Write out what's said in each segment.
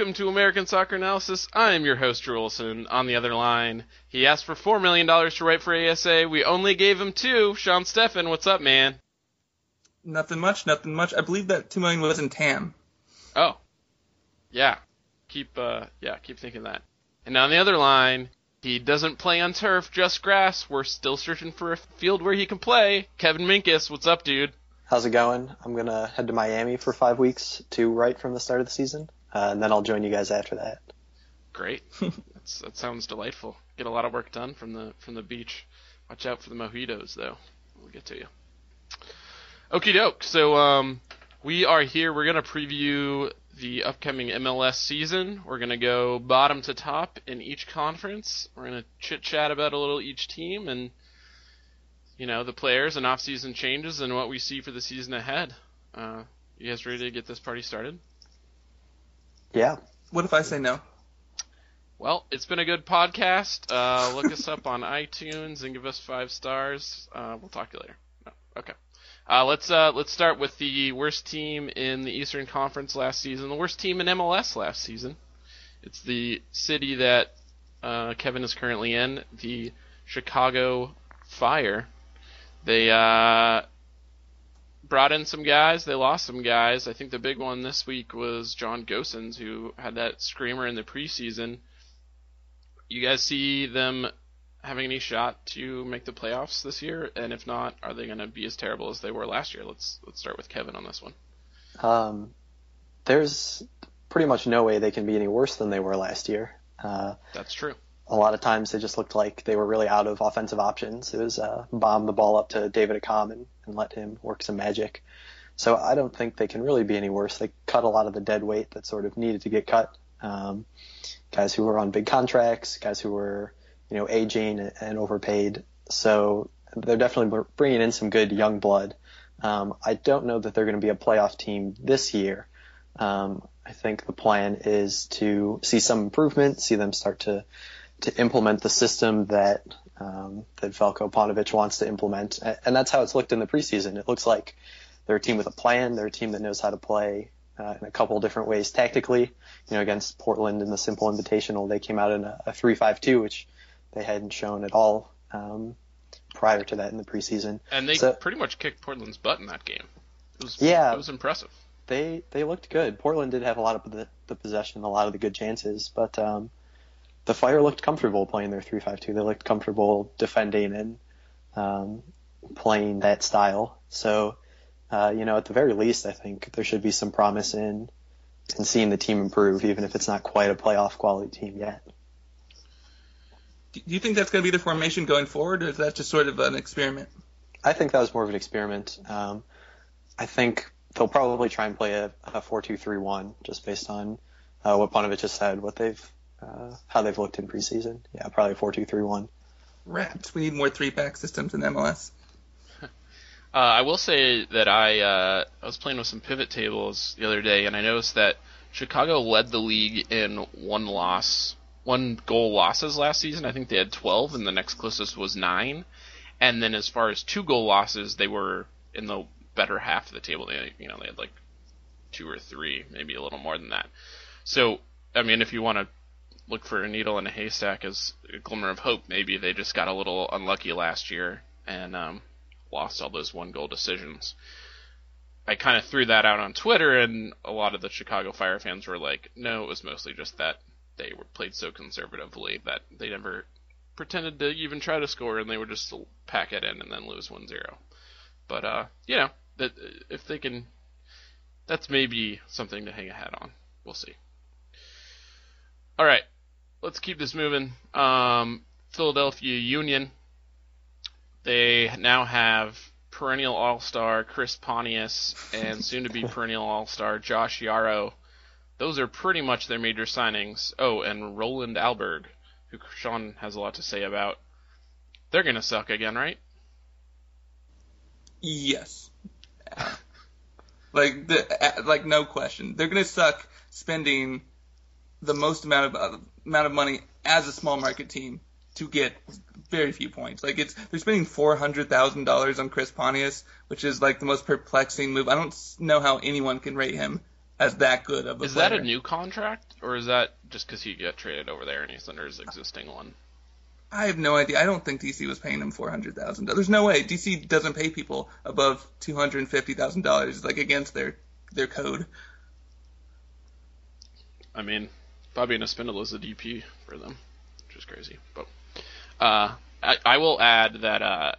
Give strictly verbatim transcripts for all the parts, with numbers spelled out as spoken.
Welcome to American Soccer Analysis. I am your host, Drew Olson. On the other line, he asked for four million dollars to write for A S A. We only gave him two. Sean Steffen, what's up, man? Nothing much, nothing much. I believe that two million dollars was in T A M. Oh. Yeah. Keep uh, yeah, keep thinking that. And on the other line, he doesn't play on turf, just grass. We're still searching for a field where he can play. Kevin Minkus, what's up, dude? How's it going? I'm going to head to Miami for five weeks to write from the start of the season. Uh, and then I'll join you guys after that. Great. That's, that sounds delightful. Get a lot of work done from the from the beach. Watch out for the mojitos, though. We'll get to you. Okie doke. So um, we are here. We're going to preview the upcoming M L S season. We're going to go bottom to top in each conference. We're going to chit-chat about a little each team and, you know, the players and off-season changes and what we see for the season ahead. Uh, you guys ready to get this party started? Yeah. What if I say no? Well, it's been a good podcast. Uh, look us up on iTunes and give us five stars. Uh, we'll talk to you later. No. Okay. Uh, let's uh, let's start with the worst team in the Eastern Conference last season, the worst team in M L S last season. It's the city that uh, Kevin is currently in, the Chicago Fire. They uh, brought in some guys. They lost some guys. I think the big one this week was John Gosens, who had that screamer in the preseason. You guys see them having any shot to make the playoffs this year? And if not, are they going to be as terrible as they were last year? Let's let's start with Kevin on this one. Um, there's pretty much no way they can be any worse than they were last year. Uh, That's true. A lot of times they just looked like they were really out of offensive options. It was uh, bomb the ball up to David Akam and, and let him work some magic. So I don't think they can really be any worse. They cut a lot of the dead weight that sort of needed to get cut. Um, guys who were on big contracts, guys who were, you know, aging and overpaid. So they're definitely bringing in some good young blood. Um, I don't know that they're going to be a playoff team this year. Um, I think the plan is to see some improvement, see them start to to implement the system that um, that Velko Ponovich wants to implement. And that's how it's looked in the preseason. It looks like they're a team with a plan. They're a team that knows how to play uh, in a couple different ways tactically. You know, against Portland in the Simple Invitational, they came out in a, a three five two, which they hadn't shown at all um, prior to that in the preseason. And they so, pretty much kicked Portland's butt in that game. It was, yeah, it was impressive. They they looked good. Portland did have a lot of the, the possession, a lot of the good chances, but um, the Fire looked comfortable playing their three five two. They looked comfortable defending and um, playing that style. So, uh, you know, at the very least, I think there should be some promise in, in seeing the team improve, even if it's not quite a playoff quality team yet. Do you think that's going to be the formation going forward, or is that just sort of an experiment? I think that was more of an experiment. Um, I think they'll probably try and play a, a four two three one, just based on uh, what Ponovich has said, what they've Uh, how they've looked in preseason. Yeah, probably four two three one. Rats. We need more three-back systems in M L S. uh, I will say that I uh, I was playing with some pivot tables the other day, and I noticed that Chicago led the league in one loss, one goal losses last season. I think they had twelve, and the next closest was nine. And then as far as two goal losses, they were in the better half of the table. They, you know, they had like two or three, maybe a little more than that. So, I mean, if you want to look for a needle in a haystack as a glimmer of hope. Maybe they just got a little unlucky last year and um, lost all those one-goal decisions. I kind of threw that out on Twitter, and a lot of the Chicago Fire fans were like, no, it was mostly just that they were played so conservatively that they never pretended to even try to score, and they would just pack it in and then lose one zero. But, uh, you know, that if they can, that's maybe something to hang a hat on. We'll see. All right. Let's keep this moving. Um, Philadelphia Union. They now have perennial all-star Chris Pontius and soon-to-be perennial all-star Josh Yarrow. Those are pretty much their major signings. Oh, and Roland Alberg, who Sean has a lot to say about. They're going to suck again, right? Yes. like, the, like no question. They're going to suck spending the most amount of uh, amount of money as a small market team to get very few points. Like it's they're spending four hundred thousand dollars on Chris Pontius, which is like the most perplexing move. I don't know how anyone can rate him as that good of a is player. That a new contract, or is that just because he got traded over there and he's under his existing one? I have no idea. I don't think D C was paying him four hundred thousand dollars. There's no way. D C doesn't pay people above two hundred fifty thousand dollars. It's like against their, their code. I mean, Bobby Espindel is a D P for them, which is crazy. But uh, I, I will add that uh,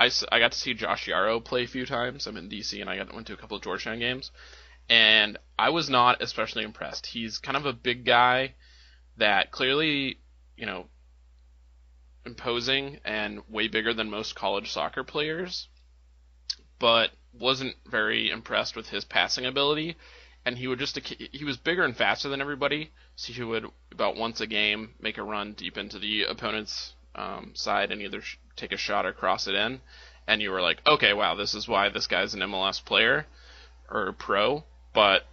I, I got to see Josh Yarrow play a few times. I'm in D C, and I got, went to a couple of Georgetown games. And I was not especially impressed. He's kind of a big guy that clearly, you know, imposing and way bigger than most college soccer players, but wasn't very impressed with his passing ability. And he would just he was bigger and faster than everybody, so he would about once a game make a run deep into the opponent's um, side and either sh- take a shot or cross it in. And you were like, okay, wow, this is why this guy's an M L S player or pro. But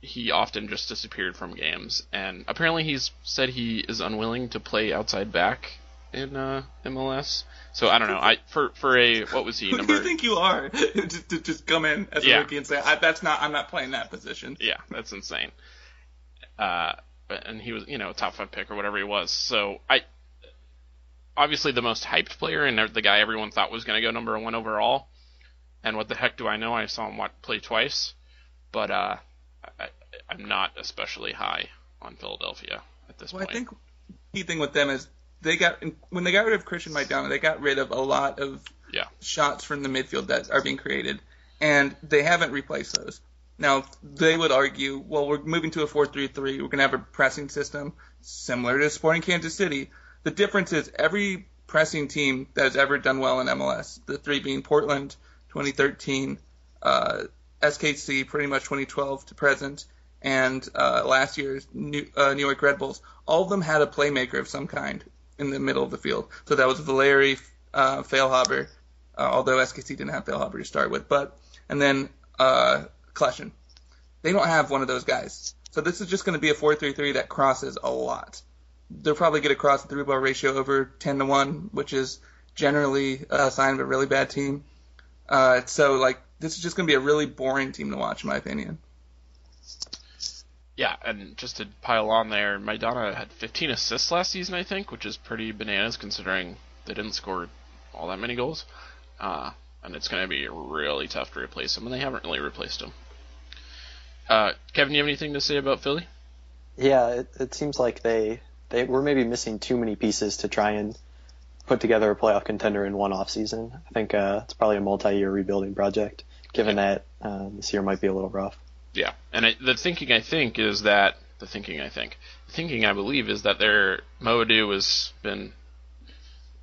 he often just disappeared from games. And apparently he's said he is unwilling to play outside back in uh, M L S. So I don't know. I for for a what was he? Number... Who do you think you are to, to just come in as yeah. a rookie and say I, that's not I'm not playing that position? Yeah, that's insane. Uh, and he was you know a top five pick or whatever he was. So I obviously the most hyped player and the guy everyone thought was going to go number one overall. And what the heck do I know? I saw him play twice, but uh, I, I'm not especially high on Philadelphia at this well, point. I think the key thing with them is. They got when they got rid of Christian Maidana, they got rid of a lot of yeah. shots from the midfield that are being created, and they haven't replaced those. Now, they would argue, well, we're moving to a four three three. We're going to have a pressing system similar to Sporting Kansas City. The difference is every pressing team that has ever done well in M L S, the three being Portland, twenty thirteen, uh, S K C, pretty much twenty twelve to present, and uh, last year's New, uh, New York Red Bulls, all of them had a playmaker of some kind in the middle of the field. So that was Valeri uh, Failhaber, uh, although S K C didn't have Failhaber to start with, but, and then uh, Kleshin. They don't have one of those guys. So this is just going to be a four three three that crosses a lot. They'll probably get a cross through ball ratio over ten to one, which is generally a sign of a really bad team. Uh, so, like, this is just going to be a really boring team to watch, in my opinion. Yeah, and just to pile on there, Maidana had fifteen assists last season, I think, which is pretty bananas considering they didn't score all that many goals. Uh, and it's going to be really tough to replace him, and they haven't really replaced him. Uh, Kevin, you have anything to say about Philly? Yeah, it, it seems like they, they were maybe missing too many pieces to try and put together a playoff contender in one offseason. I think uh, it's probably a multi-year rebuilding project, given yeah. that uh, this year might be a little rough. Yeah, and I, the thinking I think is that the thinking I think the thinking I believe is that their Moadu has been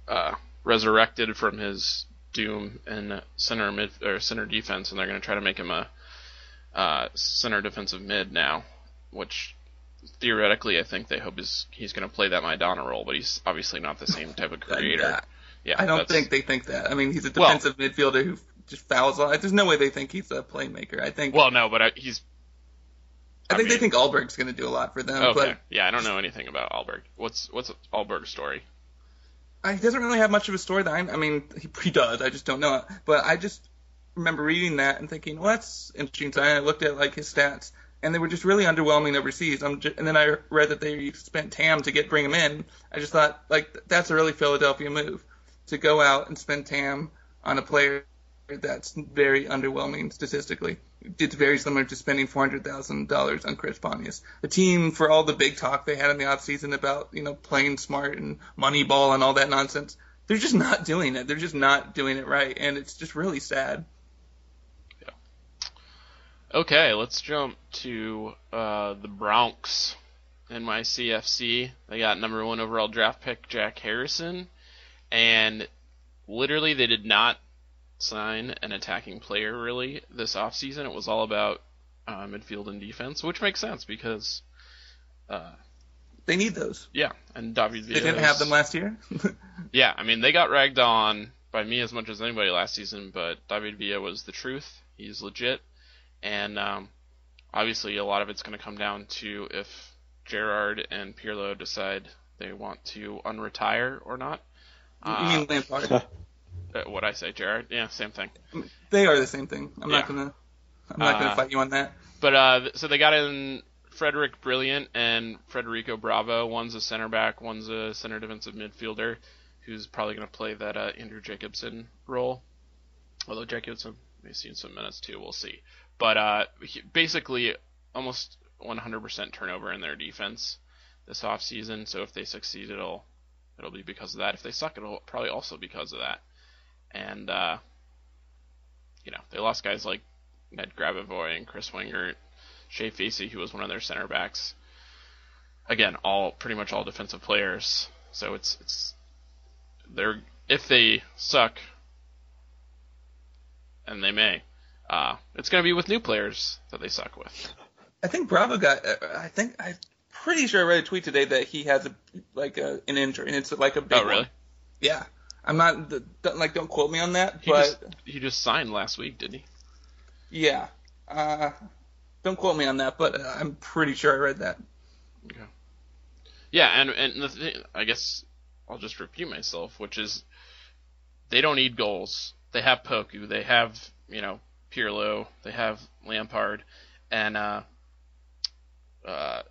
uh, resurrected from his doom in center mid or center defense, and they're going to try to make him a uh, center defensive mid now, which theoretically I think they hope is he's going to play that Maidana role, but he's obviously not the same type of creator. Yeah, I don't think they think that. I mean, he's a defensive well, midfielder who. Just fouls on. There's no way they think he's a playmaker. I think. Well, no, but I, he's. I, I think mean, they think Alberg's going to do a lot for them. Okay. But yeah, I don't know anything about Alberg. What's what's Alberg's story? I, he doesn't really have much of a storyline. I mean, he, he does. I just don't know it. But I just remember reading that and thinking, well, that's interesting. So I looked at like his stats, and they were just really underwhelming overseas. I'm just, and then I read that they spent Tam to get bring him in. I just thought like that's a really Philadelphia move to go out and spend Tam on a player. That's very underwhelming statistically. It's very similar to spending four hundred thousand dollars on Chris Pontius. The team, for all the big talk they had in the offseason about, you know, playing smart and money ball and all that nonsense, they're just not doing it. They're just not doing it right, and it's just really sad. Yeah. Okay, let's jump to uh, the Bronx. N Y C F C. They got number one overall draft pick Jack Harrison, and literally they did not sign an attacking player really this offseason. It was all about uh, midfield and defense, which makes sense because uh, they need those. Yeah, and Davies. They didn't have them last year. Yeah, I mean they got ragged on by me as much as anybody last season, but David Villa was the truth. He's legit, and um, obviously a lot of it's going to come down to if Gerrard and Pirlo decide they want to unretire or not. You uh, mean Lampard? What I say, Gerrard? Yeah, same thing. They are the same thing. I'm yeah. not gonna, I'm not uh, gonna fight you on that. But uh, so they got in Frederick Brilliant and Frederico Bravo. One's a center back, one's a center defensive midfielder, who's probably going to play that uh, Andrew Jacobson role. Although Jacobson may see in some minutes too, we'll see. But uh, basically almost one hundred percent turnover in their defense this offseason. So if they succeed, it'll it'll be because of that. If they suck, it'll probably also because of that. And uh, you know, they lost guys like Ned Grabavoy and Chris Winger, Shea Facey, who was one of their center backs. Again, all pretty much all defensive players. So it's it's they're if they suck, and they may, uh, it's going to be with new players that they suck with. I think Bravo got. I think I'm pretty sure I read a tweet today that he has a like a, an injury, and it's like a big. Oh really? One. Yeah, I'm not like don't quote me on that. He but just, he just signed last week, didn't he? Yeah. Uh, don't quote me on that, but uh, I'm pretty sure I read that. Okay. Yeah, and and the thing, I guess I'll just repeat myself, which is they don't need goals. They have Poku, they have you know Pirlo, they have Lampard, and uh, uh,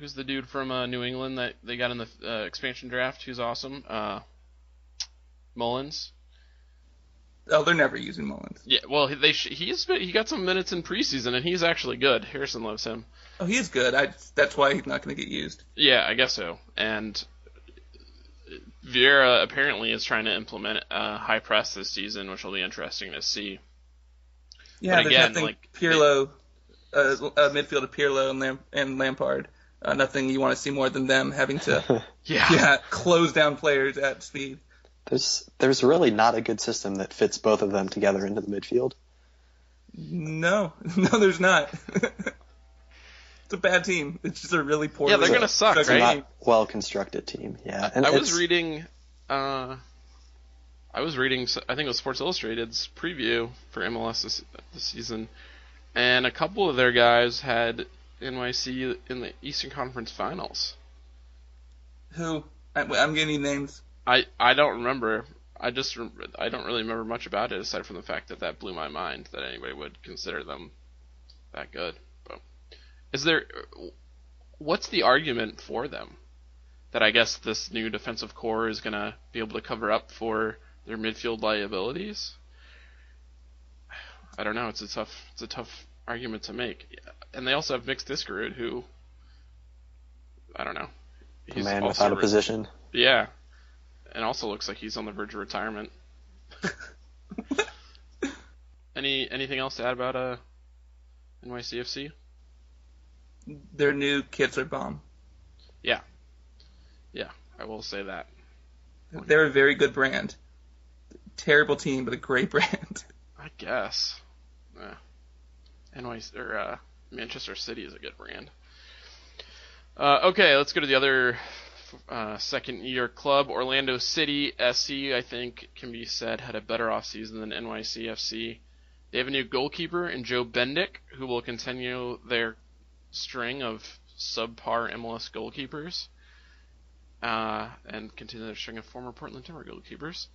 who's the dude from uh, New England that they got in the uh, expansion draft? Who's awesome? Uh, Mullins. Oh, they're never using Mullins. Yeah, well, they sh- he's been, he got some minutes in preseason, and he's actually good. Harrison loves him. Oh, he's good. I, that's why he's not going to get used. Yeah, I guess so. And Vieira apparently is trying to implement a high press this season, which will be interesting to see. Yeah, but there's again, nothing like Pirlo, they, uh, uh, midfield of Pirlo and, Lamp- and Lampard. Uh, nothing you want to see more than them having to yeah. yeah close down players at speed. There's there's really not a good system that fits both of them together into the midfield. No, no, there's not. It's a bad team. It's just a really poor. Yeah, they're gonna suck, right? It's not well constructed team. Yeah, and I was reading, uh, I was reading. I think it was Sports Illustrated's preview for M L S this, this season, and a couple of their guys had N Y C in the Eastern Conference Finals. Who? I, I'm getting names. I, I don't remember. I just I don't really remember much about it aside from the fact that that blew my mind that anybody would consider them that good. But is there what's the argument for them? That I guess this new defensive core is going to be able to cover up for their midfield liabilities? I don't know. It's a tough it's a tough argument to make. And they also have Mick Stiskerud, who I don't know. He's a man without a position. Yeah. And also looks like he's on the verge of retirement. Any anything else to add about uh, N Y C F C? Their new kids are bomb. Yeah, yeah, I will say that. They're a very good brand. Terrible team, but a great brand. I guess. Uh, N Y C or uh, Manchester City is a good brand. Uh, okay, let's go to the other. Uh, second-year club, Orlando City S C, I think can be said, had a better offseason than N Y C F C. They have a new goalkeeper in Joe Bendick, who will continue their string of subpar M L S goalkeepers uh, and continue their string of former Portland Timber goalkeepers.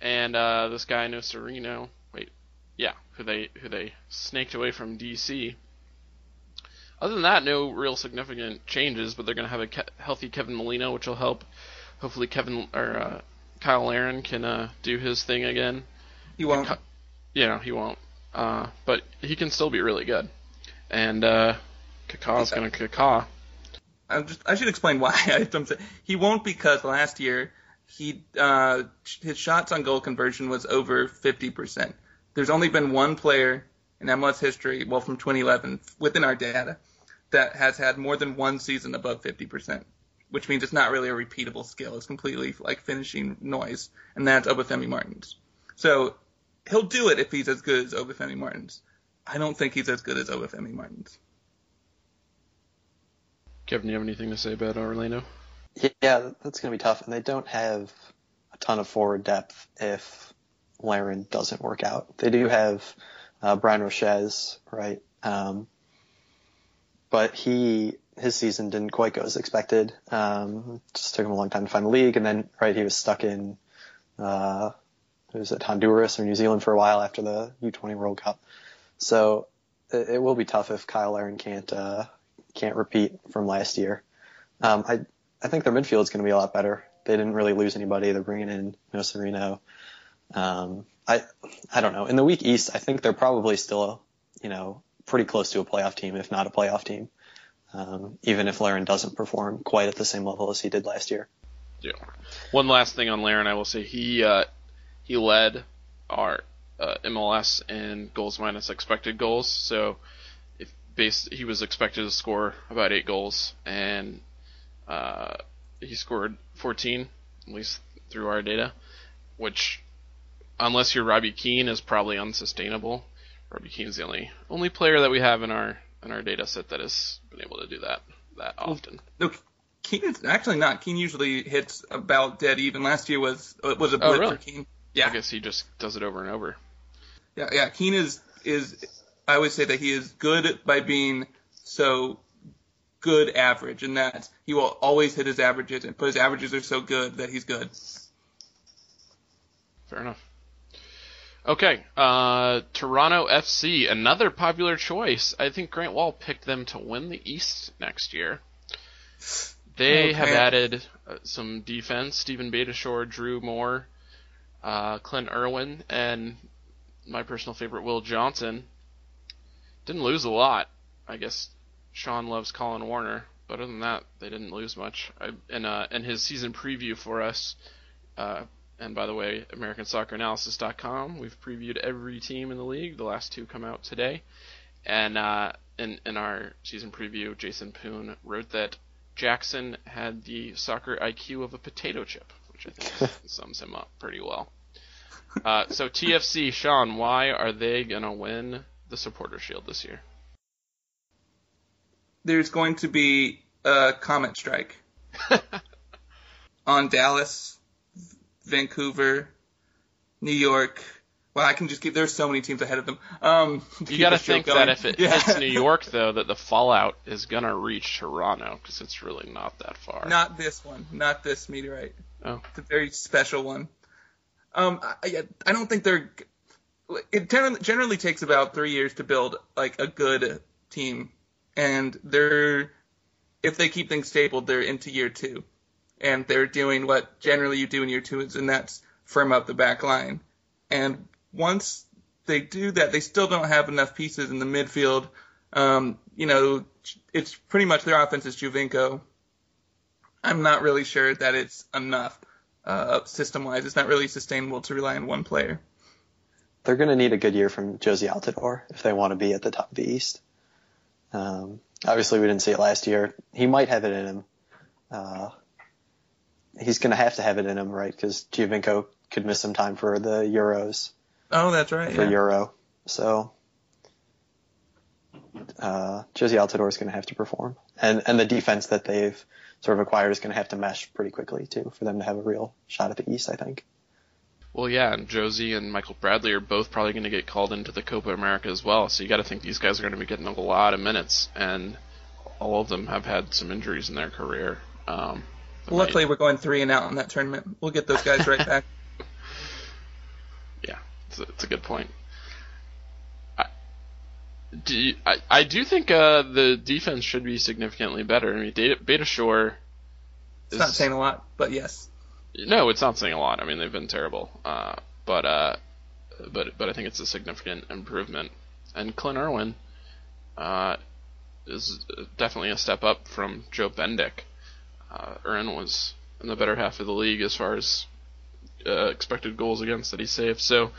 And uh, this guy, Nocerino, wait, yeah, who they who they snaked away from D C. Other than that, no real significant changes, but they're going to have a ke- healthy Kevin Molino, which will help. Hopefully, Kevin or uh, Kyle Lahren can uh, do his thing again. He won't. Ka- you know, he won't. Uh, but he can still be really good. And uh, Kaká's going to Kaká. I'm just. I should explain why. I'm saying he won't because last year he uh, his shots on goal conversion was over fifty percent. There's only been one player in M L S history, well, from twenty eleven, within our data, that has had more than one season above fifty percent, which means it's not really a repeatable skill. It's completely, like, finishing noise, and that's Obafemi Martins. So he'll do it if he's as good as Obafemi Martins. I don't think he's as good as Obafemi Martins. Kevin, do you have anything to say about Orlando? Yeah, that's going to be tough, and they don't have a ton of forward depth if Lahren doesn't work out. They do have... Uh, Brian Roches, right? Um, but he his season didn't quite go as expected. Um, just took him a long time to find the league, and then right he was stuck in uh, was it Honduras or New Zealand for a while after the U twenty World Cup. So it, it will be tough if Kyle Lahren can't uh, can't repeat from last year. Um, I I think their midfield is going to be a lot better. They didn't really lose anybody. They're bringing in No Sereno. Um, I I don't know. In the week East, I think they're probably still, you know, pretty close to a playoff team, if not a playoff team, um, even if Lahren doesn't perform quite at the same level as he did last year. Yeah. One last thing on Lahren, I will say he uh, he led our uh, M L S in goals minus expected goals. So if based, he was expected to score about eight goals, and uh, he scored fourteen, at least through our data, which, unless you're Robbie Keane, is probably unsustainable. Robbie Keane's the only only player that we have in our in our data set that has been able to do that that often. No, Keane is actually not. Keane usually hits about dead even. Last year was was a blip oh, really? for Keane. Yeah, I guess he just does it over and over. Yeah, yeah. Keane is is I always say that he is good by being so good average, and that he will always hit his averages, and but his averages are so good that he's good. Fair enough. Okay, uh, Toronto F C, another popular choice. I think Grant Wall picked them to win the East next year. They okay. have added uh, some defense, Stephen Betashore, Drew Moore, uh, Clint Irwin, and my personal favorite, Will Johnson. Didn't lose a lot. I guess Sean loves Colin Warner, but other than that, they didn't lose much. I, and, uh, and his season preview for us, uh, and by the way, American Soccer Analysis dot com, we've previewed every team in the league. The last two come out today. And uh, in, in our season preview, Jason Poon wrote that Jackson had the soccer I Q of a potato chip, which I think sums him up pretty well. Uh, so T F C, Sean, why are they going to win the Supporter Shield this year? There's going to be a comet strike on Dallas, Vancouver, New York. Well, I can just keep. There's so many teams ahead of them. Um, you got to think going. that if it yeah. hits New York, though, that the fallout is gonna reach Toronto because it's really not that far. Not this one. Not this meteorite. Oh, it's a very special one. Um, I, I don't think they're. It generally takes about three years to build like a good team, and they're if they keep things stable, they're into year two. And they're doing what generally you do in year two, and that's firm up the back line. And once they do that, they still don't have enough pieces in the midfield. Um, you know, it's pretty much their offense is Juvinko. I'm not really sure that it's enough uh, system-wise. It's not really sustainable to rely on one player. They're going to need a good year from Jose Altidore if they want to be at the top of the East. Um, obviously, we didn't see it last year. He might have it in him. Uh He's going to have to have it in him, right? Because Giovinco could miss some time for the Euros. Oh, that's right. For yeah. Euro. So uh, Jose Altidore is going to have to perform. And and the defense that they've sort of acquired is going to have to mesh pretty quickly, too, for them to have a real shot at the East, I think. Well, yeah, and Josie and Michael Bradley are both probably going to get called into the Copa America as well. So you got to think these guys are going to be getting a lot of minutes. And all of them have had some injuries in their career. Um Luckily, we're going three and out in that tournament. We'll get those guys right back. Yeah, it's a, it's a good point. I do, you, I, I do think uh, the defense should be significantly better. I mean, Betashore is... It's not saying a lot, but yes. No, it's not saying a lot. I mean, they've been terrible. Uh, but uh, but but I think it's a significant improvement. And Clint Irwin uh, is definitely a step up from Joe Bendick. Uh, Irwin was in the better half of the league as far as uh, expected goals against that he saved. So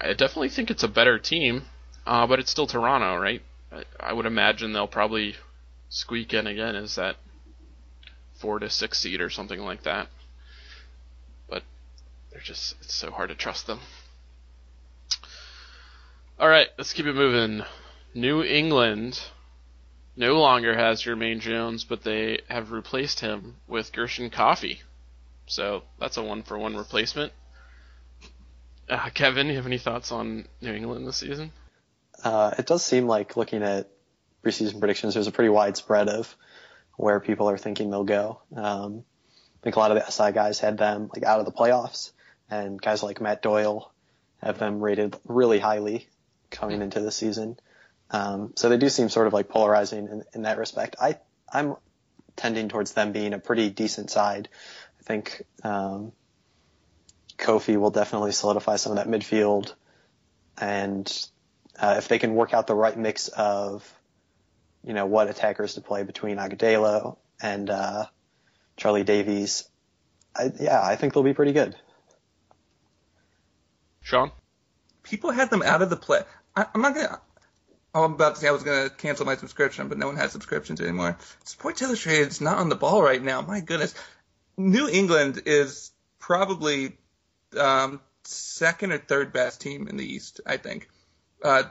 I definitely think it's a better team, uh, but it's still Toronto, right? I, I would imagine they'll probably squeak in again as that four to six seed or something like that. But they're just it's so hard to trust them. All right, let's keep it moving. New England no longer has Jermaine Jones, but they have replaced him with Gershon Coffey. So that's a one-for-one replacement. Uh, Kevin, you have any thoughts on New England this season? Uh, it does seem like, looking at preseason predictions, there's a pretty wide spread of where people are thinking they'll go. Um, I think a lot of the S I guys had them like out of the playoffs, and guys like Matt Doyle have them rated really highly coming mm-hmm. into the season. Um, so they do seem sort of like polarizing in, in that respect. I, I'm tending towards them being a pretty decent side. I think um, Kofi will definitely solidify some of that midfield. And uh, if they can work out the right mix of, you know, what attackers to play between Agudelo and uh, Charlie Davies, I, yeah, I think they'll be pretty good. Sean? People had them out of the play. I, I'm not going to... I'm about to say I was going to cancel my subscription, but no one has subscriptions anymore. Sports Illustrated is not on the ball right now. My goodness. New England is probably um, second or third best team in the East, I think. Uh,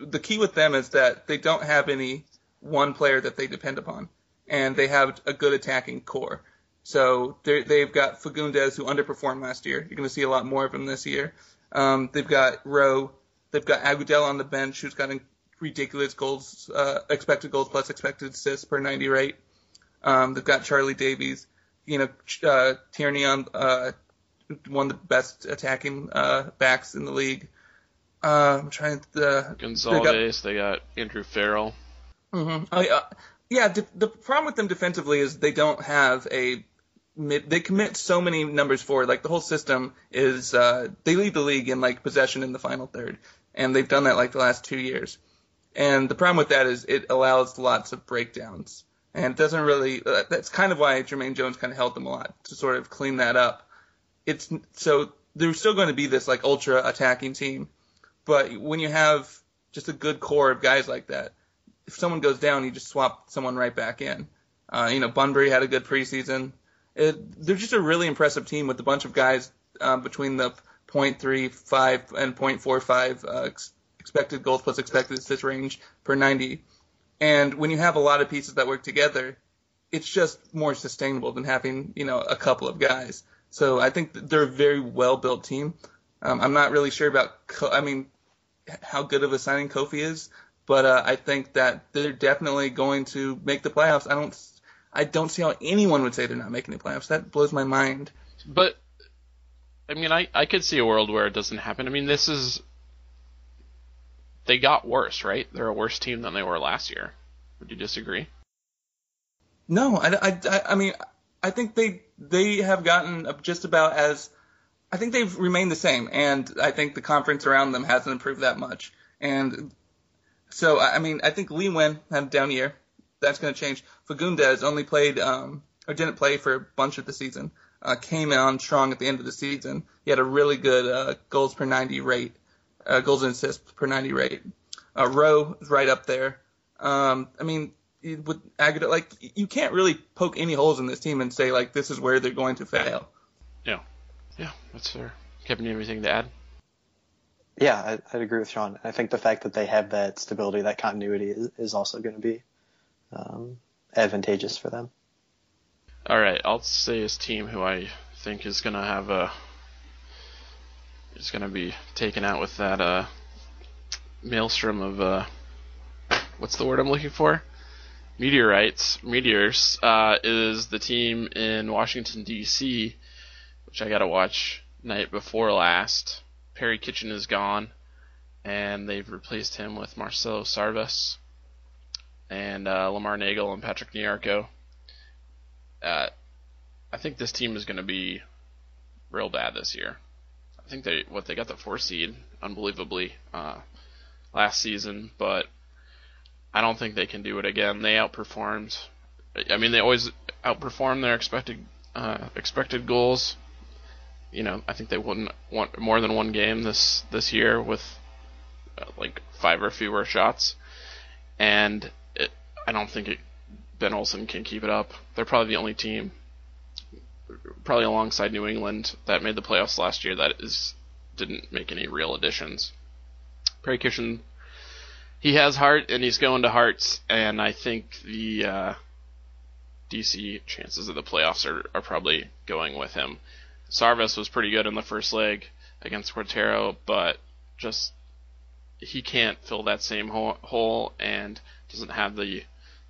the key with them is that they don't have any one player that they depend upon, and they have a good attacking core. So they've got Fagundes, who underperformed last year. You're going to see a lot more of him this year. Um, they've got Rowe. They've got Agudelo on the bench, who's got an ridiculous goals, uh, expected goals plus expected assists per ninety rate. Um, they've got Charlie Davies. You know, uh, Tierney on, uh, one of the best attacking, uh, backs in the league. Uh, I'm trying to, uh, Gonzalez, they got, they got Andrew Farrell. Mm-hmm. Oh, yeah. Yeah. The, the problem with them defensively is they don't have a mid, they commit so many numbers forward. Like the whole system is, uh, they lead the league in like possession in the final third. And they've done that like the last two years. And the problem with that is it allows lots of breakdowns. And it doesn't really uh, – that's kind of why Jermaine Jones kind of helped them a lot, to sort of clean that up. It's so they're still going to be this, like, ultra-attacking team. But when you have just a good core of guys like that, if someone goes down, you just swap someone right back in. Uh, you know, Bunbury had a good preseason. It, they're just a really impressive team with a bunch of guys um, between the point three five and point four five uh expected goals plus expected assists range per ninety. And when you have a lot of pieces that work together, it's just more sustainable than having, you know, a couple of guys. So I think they're a very well-built team. Um, I'm not really sure about, Co- I mean, how good of a signing Kofi is, but uh, I think that they're definitely going to make the playoffs. I don't, I don't see how anyone would say they're not making the playoffs. That blows my mind. But, I mean, I, I could see a world where it doesn't happen. I mean, this is... They got worse, right? They're a worse team than they were last year. Would you disagree? No, I, I, I mean, I think they they have gotten just about as – I think they've remained the same, and I think the conference around them hasn't improved that much. And so, I mean, I think Lee Wynn had a down year. That's going to change. Fagundes only played um, – or didn't play for a bunch of the season. Uh, came on strong at the end of the season. He had a really good uh, goals per ninety rate. Uh, goals and assists per ninety rate. Uh, Rowe is right up there. Um, I mean, with Agudelo, like you can't really poke any holes in this team and say like this is where they're going to fail. Yeah, yeah, that's fair. Kevin, you have anything to add? Yeah, I, I'd agree with Sean. I think the fact that they have that stability, that continuity, is, is also going to be um, advantageous for them. All right, I'll say his team who I think is going to have a. It's going to be taken out with that uh, maelstrom of, uh, what's the word I'm looking for? Meteorites, meteors, uh, is the team in Washington, D C, which I got to watch night before last. Perry Kitchen is gone, and they've replaced him with Marcelo Sarvas and uh, Lamar Nagle and Patrick Nyarko. Uh, I think this team is going to be real bad this year. I think they what they got the four seed unbelievably uh, last season, but I don't think they can do it again. They outperformed. I mean, they always outperform their expected uh, expected goals. You know, I think they wouldn't want more than one game this this year with uh, like five or fewer shots, and it, I don't think it, Ben Olsen can keep it up. They're probably the only team. Probably alongside New England that made the playoffs last year that is didn't make any real additions. Perry Kitchen, he has heart and he's going to Hearts, and I think the uh, D C chances of the playoffs are, are probably going with him. Sarvas was pretty good in the first leg against Quintero, but just he can't fill that same hole and doesn't have the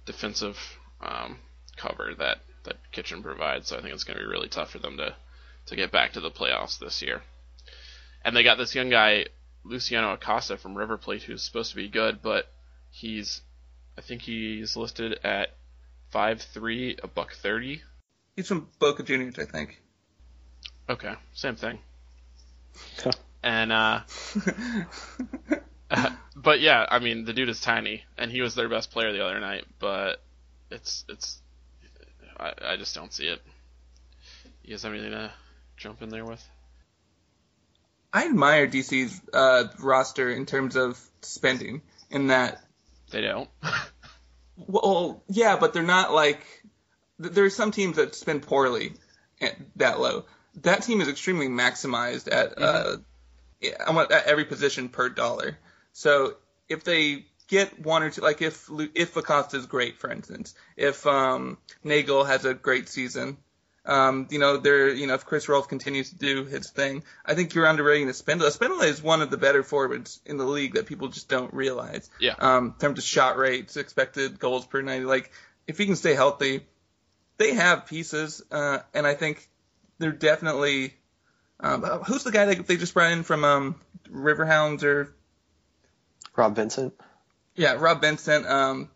defensive um, cover that that Kitchen provides, so I think it's going to be really tough for them to, to get back to the playoffs this year. And they got this young guy, Luciano Acosta from River Plate, who's supposed to be good, but He's, I think he's listed at five three, a buck thirty. He's from Boca Juniors, I think. Okay, same thing. and uh, uh, but yeah, I mean, the dude is tiny, and he was their best player the other night. But it's it's, I, I just don't see it. You guys have anything to jump in there with? I admire D C's uh, roster in terms of spending, in that they don't. Well, yeah, but they're not like there are some teams that spend poorly at that low. That team is extremely maximized at uh, mm-hmm. at every position per dollar. So if they get one or two, like if if Acosta is great, for instance, if um, Nagel has a great season, um, you know, they're you know if Chris Rolfe continues to do his thing, I think you're underrating Espindel. Espindel is one of the better forwards in the league that people just don't realize. Yeah. Um, in terms of shot rates, expected goals per ninety, like if he can stay healthy, they have pieces, uh, and I think. They're definitely um, – who's the guy that they just brought in from um, Riverhounds or – Rob Vincent. Yeah, Rob Vincent. Um,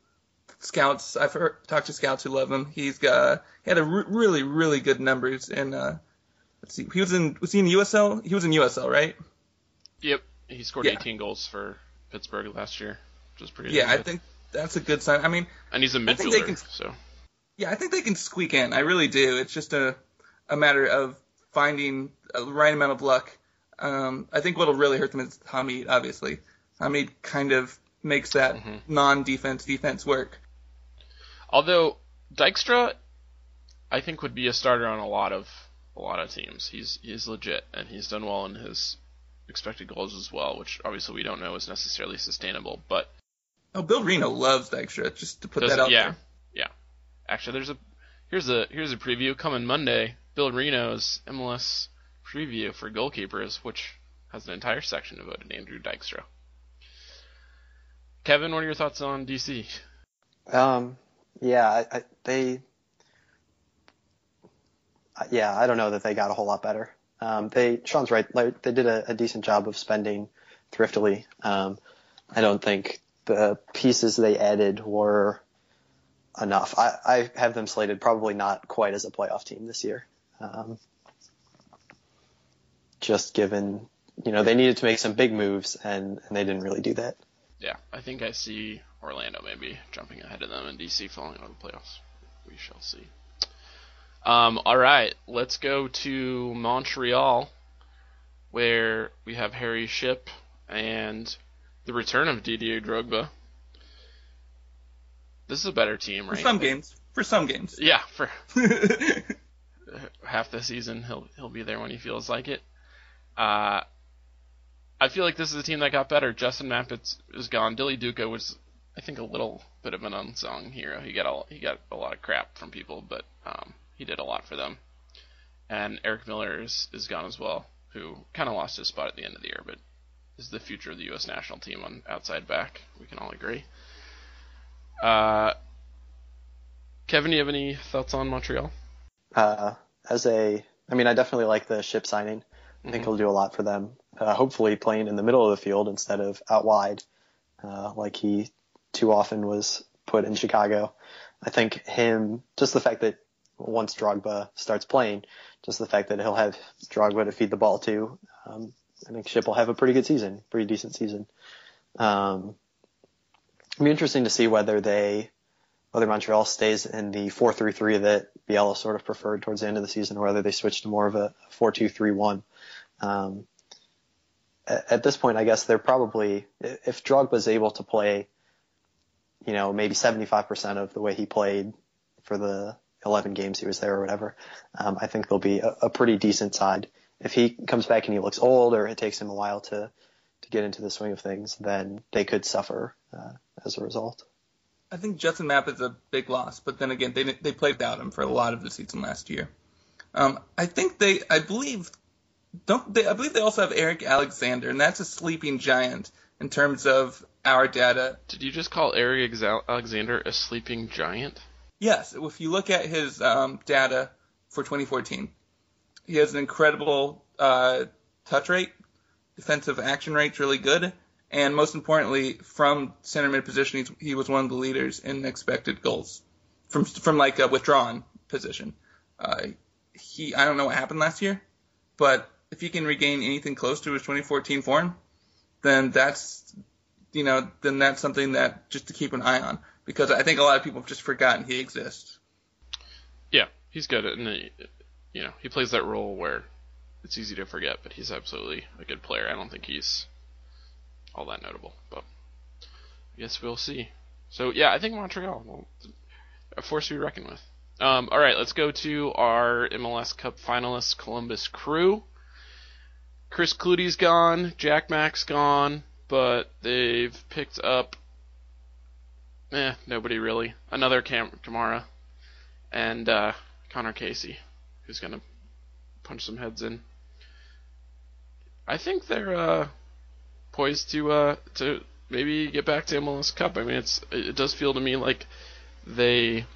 scouts – I've heard, talked to scouts who love him. He's got, he had a re- really, really good numbers in uh, – let's see. He was in – was he in U S L? He was in U S L, right? Yep. He scored yeah. eighteen goals for Pittsburgh last year, which was pretty yeah, good. Yeah, I think that's a good sign. I mean – And he's a midfielder, can, so. Yeah, I think they can squeak in. I really do. It's just a – a matter of finding the right amount of luck. Um, I think what'll really hurt them is Hamid, obviously. Hamid kind of makes that mm-hmm. non-defense defense work. Although Dykstra, I think, would be a starter on a lot of a lot of teams. He's he's legit, and he's done well in his expected goals as well, which obviously we don't know is necessarily sustainable. But oh, Bill Reno loves Dykstra. Just to put that out yeah, there. Yeah, yeah. Actually, there's a here's a here's a preview coming Monday. Bill Reno's M L S preview for goalkeepers, which has an entire section devoted to Andrew Dykstra. Kevin, what are your thoughts on D C? Um, yeah, I, I, they, yeah, I don't know that they got a whole lot better. Um, they, Sean's right, like, they did a, a decent job of spending thriftily. Um, I don't think the pieces they added were enough. I, I have them slated probably not quite as a playoff team this year. Um, just given, you know, they needed to make some big moves, and, and they didn't really do that. Yeah, I think I see Orlando maybe jumping ahead of them and D C falling out of the playoffs. We shall see. Um, all right, let's go to Montreal, where we have Harry Shipp and the return of Didier Drogba. This is a better team, right? For some games. For some games. Yeah, for... half the season, he'll he'll be there when he feels like it. Uh, I feel like this is a team that got better. Justin Mapp is, is gone. Dilly Duca was, I think, a little bit of an unsung hero. He got a, he got a lot of crap from people, but um, he did a lot for them. And Eric Miller is, is gone as well, who kind of lost his spot at the end of the year, but is the future of the U S national team on outside back. We can all agree. Uh, Kevin, do you have any thoughts on Montreal? Uh, as a, I mean, I definitely like the Shipp signing. I think mm-hmm. he'll do a lot for them. Uh, hopefully playing in the middle of the field instead of out wide, uh, like he too often was put in Chicago. I think him, just the fact that once Drogba starts playing, just the fact that he'll have Drogba to feed the ball to, um, I think Shipp will have a pretty good season, pretty decent season. Um, it'll be interesting to see whether they, whether Montreal stays in the four three three that Bielsa sort of preferred towards the end of the season, or whether they switch to more of a four two three one. Um, at, at this point, I guess they're probably, if Drogba's able to play, you know, maybe seventy-five percent of the way he played for the eleven games he was there or whatever, um, I think they'll be a, a pretty decent side. If he comes back and he looks old, or it takes him a while to, to get into the swing of things, then they could suffer uh, as a result. I think Justin Mapp is a big loss, but then again, they they played without him for a lot of the season last year. Um, I think they, I believe, don't they? I believe they also have Eric Alexander, and that's a sleeping giant in terms of our data. Did you just call Eric Alexander a sleeping giant? Yes. If you look at his um, data for twenty fourteen, he has an incredible uh, touch rate, defensive action rate's really good, and most importantly, from center mid position, he was one of the leaders in expected goals from from like a withdrawn position. Uh, he I don't know what happened last year, but if he can regain anything close to his twenty fourteen form, then that's you know then that's something that just to keep an eye on, because I think a lot of people have just forgotten he exists. Yeah, he's good, and he, you know he plays that role where it's easy to forget, but he's absolutely a good player. I don't think he's all that notable, but I guess we'll see. So, yeah, I think Montreal will a force to be reckoned with. Um, all right, let's go to our M L S Cup finalists, Columbus Crew. Chris Clutie's gone, Jack Mack's gone, but they've picked up eh, nobody really. Another Cam- Kamara and uh, Connor Casey, who's going to punch some heads in. I think they're uh, poised to uh, to maybe get back to M L S Cup. I mean, it's it does feel to me like they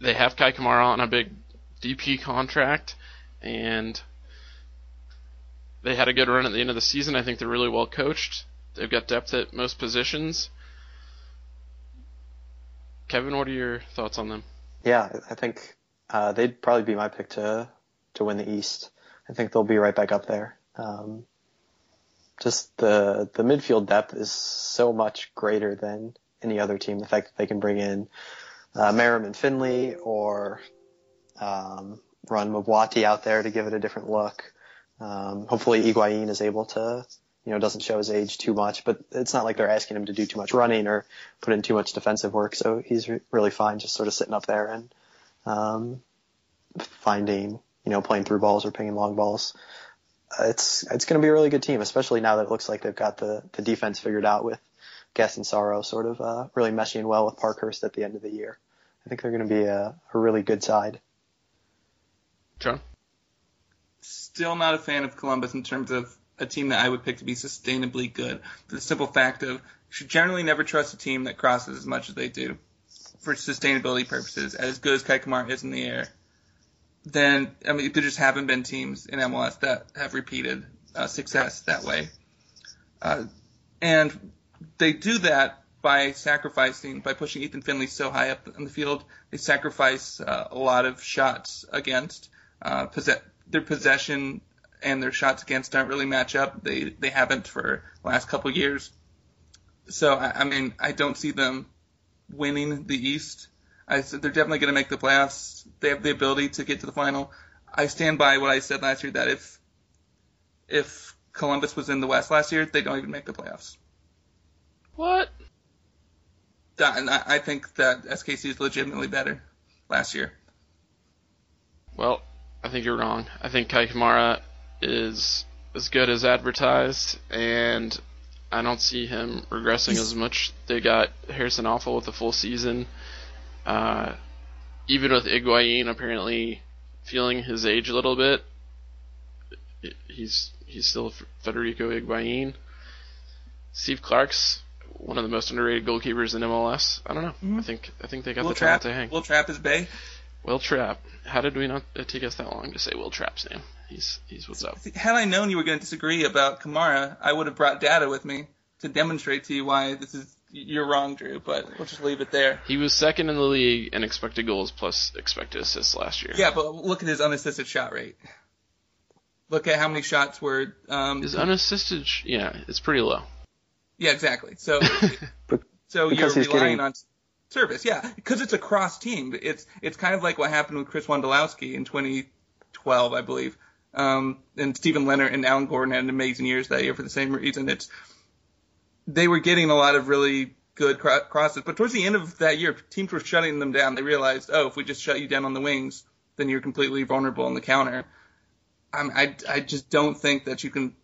they have Kai Kamara on a big D P contract, and they had a good run at the end of the season. I think they're really well coached. They've got depth at most positions. Kevin, what are your thoughts on them? Yeah, I think uh, they'd probably be my pick to to win the East. I think they'll be right back up there. Um, Just the the midfield depth is so much greater than any other team. The fact that they can bring in uh, Merriman Finley or um, run Mabwati out there to give it a different look. Um, hopefully Higuain is able to, you know, doesn't show his age too much, but it's not like they're asking him to do too much running or put in too much defensive work. So he's re- really fine just sort of sitting up there and um, finding, you know, playing through balls or pinging long balls. It's it's going to be a really good team, especially now that it looks like they've got the, the defense figured out with Gaston-Saro sort of uh, really meshing well with Parkhurst at the end of the year. I think they're going to be a, a really good side. John? Still not a fan of Columbus in terms of a team that I would pick to be sustainably good. The simple fact of you should generally never trust a team that crosses as much as they do for sustainability purposes, as good as Kai Kamara is in the air. Then, I mean, there just haven't been teams in M L S that have repeated uh, success that way. Uh, and they do that by sacrificing, by pushing Ethan Finley so high up in the field. They sacrifice uh, a lot of shots against. Uh, possess- their possession and their shots against don't really match up. They they haven't for the last couple years. So, I, I mean, I don't see them winning the East. I said they're definitely going to make the playoffs. They have the ability to get to the final. I stand by what I said last year, that if if Columbus was in the West last year, they don't even make the playoffs. What? And I think that S K C is legitimately better last year. Well, I think you're wrong. I think Kai Kamara is as good as advertised, and I don't see him regressing as much. They got Harrison Awful with a full season. Uh, even with Higuain apparently feeling his age a little bit, he's he's still Federico Higuain. Steve Clark's one of the most underrated goalkeepers in M L S. I don't know. Mm-hmm. I think I think they got Will the Trapp, talent to hang. Will Trapp is Bay. Will Trapp. How did we not it take us that long to say Will Trapp's name? He's he's what's up. Had I known you were going to disagree about Kamara, I would have brought data with me to demonstrate to you why this is. You're wrong, Drew, but we'll just leave it there. He was second in the league in expected goals plus expected assists last year. Yeah, but look at his unassisted shot rate. Look at how many shots were... Um, his unassisted... Sh- yeah, it's pretty low. Yeah, exactly. So so you're relying getting... on service. Yeah, because it's a cross team. It's it's kind of like what happened with Chris Wondolowski in twenty twelve, I believe. Um, and Stephen Leonard and Alan Gordon had amazing years that year for the same reason. It's... They were getting a lot of really good crosses, but towards the end of that year, teams were shutting them down. They realized, oh, if we just shut you down on the wings, then you're completely vulnerable on the counter. I'm, I, I just don't think that you can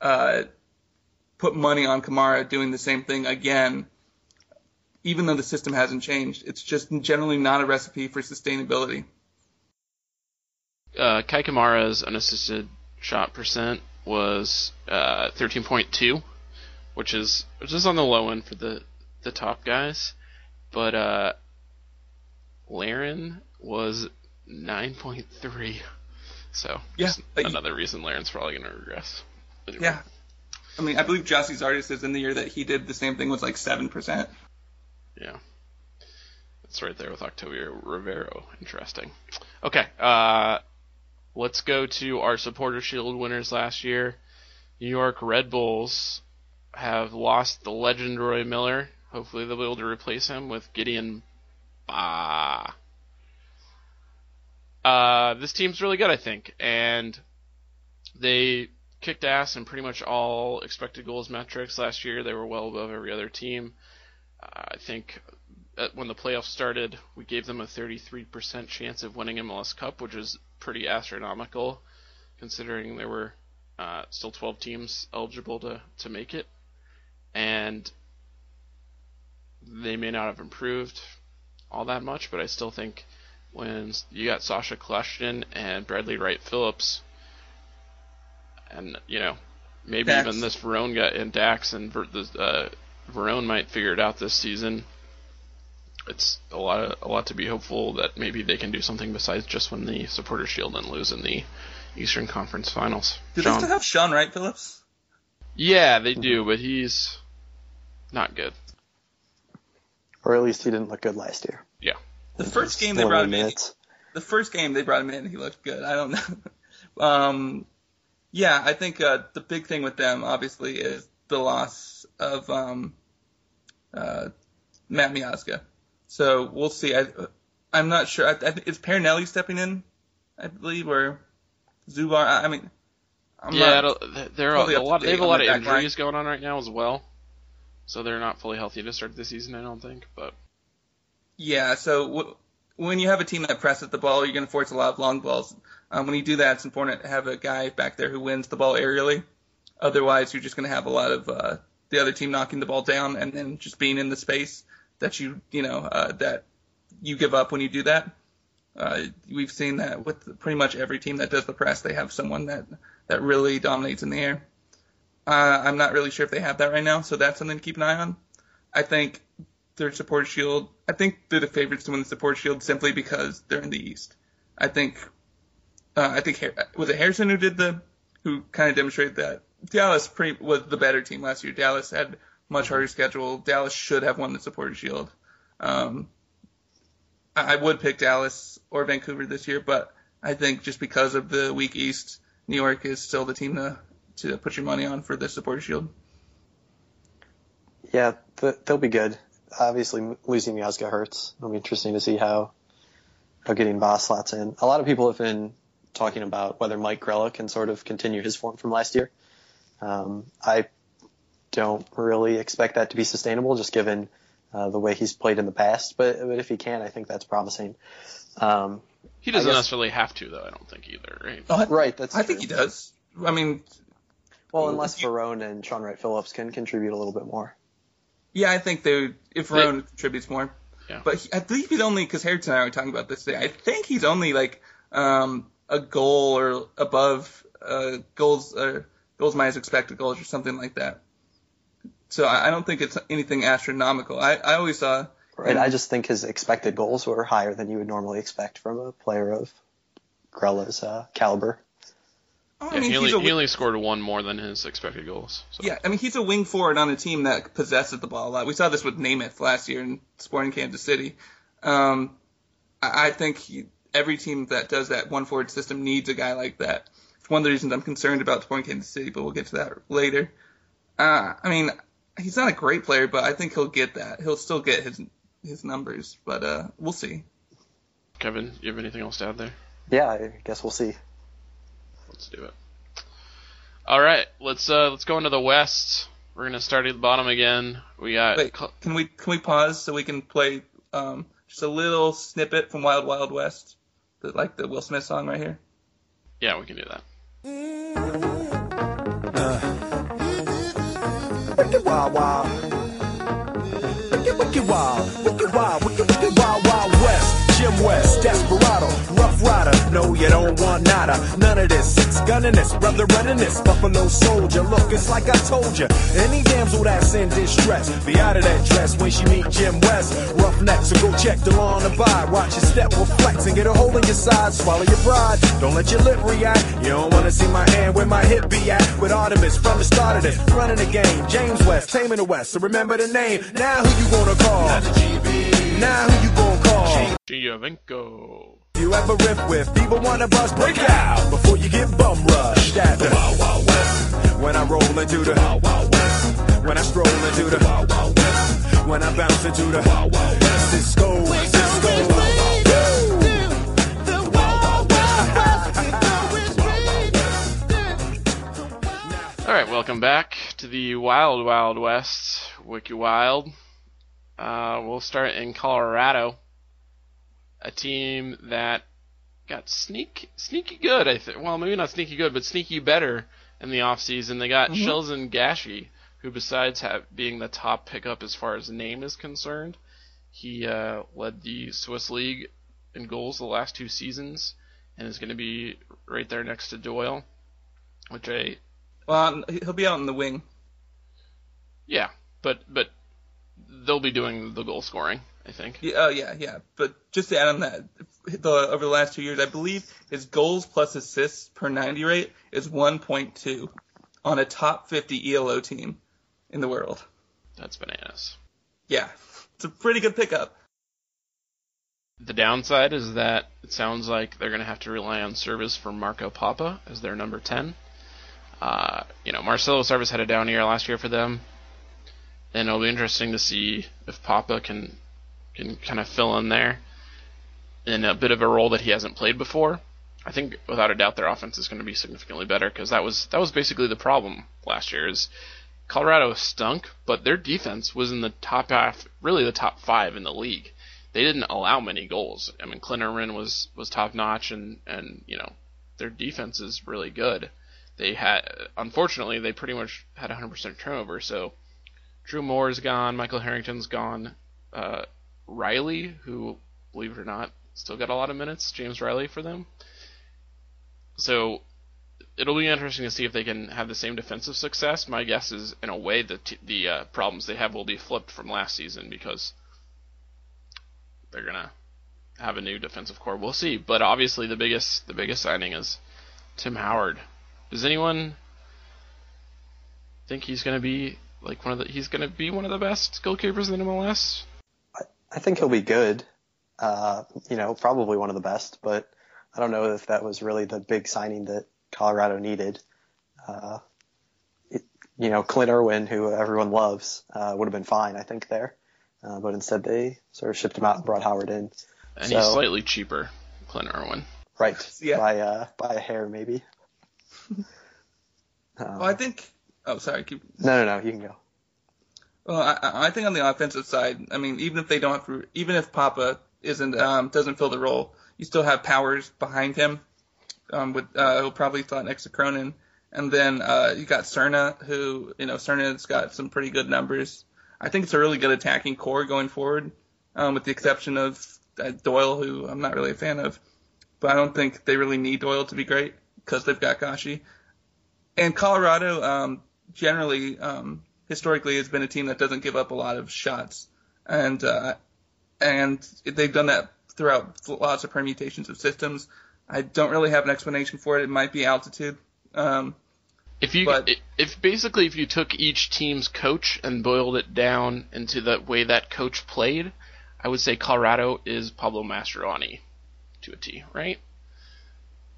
uh, put money on Kamara doing the same thing again, even though the system hasn't changed. It's just generally not a recipe for sustainability. Uh, Kai Kamara's unassisted shot percent was uh, thirteen point two. Which is which is on the low end for the, the top guys, but uh, Lahren was nine point three, so yeah, another reason Lahren's probably going to regress. Anyway. Yeah, I mean, I believe Jossie's artist is in the year that he did the same thing was like seven percent. Yeah. That's right there with Octavio Rivero. Interesting. Okay. Uh, let's go to our Supporter Shield winners last year. New York Red Bulls have lost the legend Roy Miller. Hopefully they'll be able to replace him with Gideon Bah. Uh, this team's really good, I think. And they kicked ass in pretty much all expected goals metrics last year. They were well above every other team. Uh, I think when the playoffs started, we gave them a thirty-three percent chance of winning M L S Cup, which is pretty astronomical considering there were uh, still twelve teams eligible to, to make it. And they may not have improved all that much, but I still think when you got Sasha Kalashnikov and Bradley Wright Phillips, and you know, maybe Dax. even this Verone guy and Dax and Ver, uh, Verone might figure it out this season. It's a lot of, a lot to be hopeful that maybe they can do something besides just win the Supporters Shield and lose in the Eastern Conference Finals. Do Sean. they still have Sean Wright Phillips? Yeah, they do, but he's not good. Or at least he didn't look good last year. Yeah. The first game they brought him in, the first game they brought him in, he looked good. I don't know. Um, yeah, I think uh, the big thing with them, obviously, is the loss of um, uh, Matt Miazga. So we'll see. I, I'm not sure. I, I, is Perinelli stepping in, I believe, or Zubar? I, I mean, I'm yeah, not they're totally a, a lot, they have a lot of injuries line. going on right now as well. So they're not fully healthy to start the season, I don't think. But yeah, so w- when you have a team that presses the ball, you're going to force a lot of long balls. Um, when you do that, it's important to have a guy back there who wins the ball aerially. Otherwise, you're just going to have a lot of uh, the other team knocking the ball down and then just being in the space that you you know uh, that you give up when you do that. Uh, we've seen that with pretty much every team that does the press. They have someone that, that really dominates in the air. Uh, I'm not really sure if they have that right now, so that's something to keep an eye on. I think their Support Shield, I think they're the favorites to win the Support Shield simply because they're in the East. I think, uh, I think, was it Harrison who did the, who kind of demonstrated that? Dallas pre, was the better team last year. Dallas had much harder schedule. Dallas should have won the Support Shield. Um, I would pick Dallas or Vancouver this year, but I think just because of the weak East, New York is still the team to to put your money on for the Supporter Shield. Yeah, th- they'll be good. Obviously, losing Miazga hurts. It'll be interesting to see how how getting Boss slots in. A lot of people have been talking about whether Mike Grella can sort of continue his form from last year. Um, I don't really expect that to be sustainable, just given uh, the way he's played in the past. But, but if he can, I think that's promising. Um, he doesn't guess, necessarily have to, though, I don't think either, right? Oh, I, right, that's I true. think he does. I mean... Well, unless Verone and Sean Wright Phillips can contribute a little bit more. Yeah, I think they would, if Verone they, contributes more. Yeah. But he, I believe he's only, because Harrison and I were talking about this today, I think he's only like um, a goal or above uh, goals uh, goals minus expected goals or something like that. So I, I don't think it's anything astronomical. I, I always saw... Right, you know, I just think his expected goals were higher than you would normally expect from a player of Grella's uh, caliber. Yeah, I mean, he, only, wing- he only scored one more than his expected goals. So. Yeah, I mean, he's a wing forward on a team that possesses the ball a lot. We saw this with Namath last year in Sporting Kansas City. Um, I, I think he, every team that does that one-forward system needs a guy like that. It's one of the reasons I'm concerned about Sporting Kansas City, but we'll get to that later. Uh, I mean, he's not a great player, but I think he'll get that. He'll still get his his numbers, but uh, we'll see. Kevin, you have anything else to add there? Yeah, I guess we'll see. Let's do it. All right, let's uh, let's go into the West. We're gonna start at the bottom again. We got. Wait, can we can we pause so we can play um, just a little snippet from Wild Wild West, the, like the Will Smith song right here? Yeah, we can do that. Uh. Wicked wild, wild. Wicked wicked wild, wicked wild, wicked wicked wild, wild West. Jim West, Desperado, Rough Rider. No, you don't don't want nada, none of this, six gunning this, brother running this, buffalo soldier, look, it's like I told you, any damsel that's in distress, be out of that dress when she meet Jim West, rough neck, so go check the lawn and buy, watch your step, will flex, and get a hole in your side, swallow your pride, don't let your lip react, you don't want to see my hand where my hip be at, with Artemis from the start of this, running the game, James West, taming the West, so remember the name, now who you gonna call, not the G B, now who you gonna call, Giovinco. If you ever riff with people want to bust, break out before you get bum rushed at the Wild Wild West. When I roll into the Wild Wild West, when I stroll into the Wild Wild West, when I bounce into the Wild Wild West, Cisco, Cisco. Alright, welcome back to the Wild Wild West, Wiki Wild. Uh, we'll start in Colorado. A team that got sneak, sneaky good, I think. Well, maybe not sneaky good, but sneaky better in the offseason. They got mm-hmm. Shelzin Gashi, who besides have, being the top pickup as far as name is concerned, he uh, led the Swiss League in goals the last two seasons and is going to be right there next to Doyle, which I... Well, he'll be out in the wing. Yeah, but but they'll be doing the goal scoring, I think. Yeah, oh, yeah, yeah. But just to add on that, the, over the last two years, I believe his goals plus assists per ninety rate is one point two on a top fifty E L O team in the world. That's bananas. Yeah, it's a pretty good pickup. The downside is that it sounds like they're going to have to rely on service for Marco Papa as their number ten. Uh, you know, Marcelo Sarvas had a down year last year for them, and it'll be interesting to see if Papa can... can kind of fill in there in a bit of a role that he hasn't played before. I think without a doubt their offense is going to be significantly better because that was that was basically the problem last year. Is Colorado stunk, but their defense was in the top half, really the top five in the league. They didn't allow many goals. I mean, Klinerin was, was top notch, and, and you know their defense is really good. They had unfortunately they pretty much had one hundred percent turnover. So Drew Moore's gone, Michael Harrington's gone. Uh, Riley, who, believe it or not, still got a lot of minutes, James Riley for them. So it'll be interesting to see if they can have the same defensive success. My guess is, in a way, the t- the uh, problems they have will be flipped from last season because they're going to have a new defensive core. We'll see. But obviously the biggest the biggest signing is Tim Howard. Does anyone think he's going to be like one of the he's going to be one of the best goalkeepers in M L S? I think he'll be good, uh, you know, probably one of the best, but I don't know if that was really the big signing that Colorado needed. Uh, it, you know, Clint Irwin, who everyone loves, uh, would have been fine, I think, there. Uh, but instead they sort of shipped him out and brought Howard in. And so, he's slightly cheaper, Clint Irwin. Right, yeah. by, uh, by a hair, maybe. um, well, I think... Oh, sorry. Keep... No, no, no, you can go. Well, I, I think on the offensive side, I mean, even if they don't, have, even if Papa isn't um, doesn't fill the role, you still have Powers behind him. Um, with uh, he'll probably slot next to Cronin, and then uh, you got Cerna, who you know Cerna's got some pretty good numbers. I think it's a really good attacking core going forward, um, with the exception of uh, Doyle, who I'm not really a fan of, but I don't think they really need Doyle to be great because they've got Gashi, and Colorado um, generally. Um, Historically, it's been a team that doesn't give up a lot of shots, and uh, and they've done that throughout lots of permutations of systems. I don't really have an explanation for it. It might be altitude. Um, if you but, if basically if you took each team's coach and boiled it down into the way that coach played, I would say Colorado is Pablo Mastroianni to a T, right?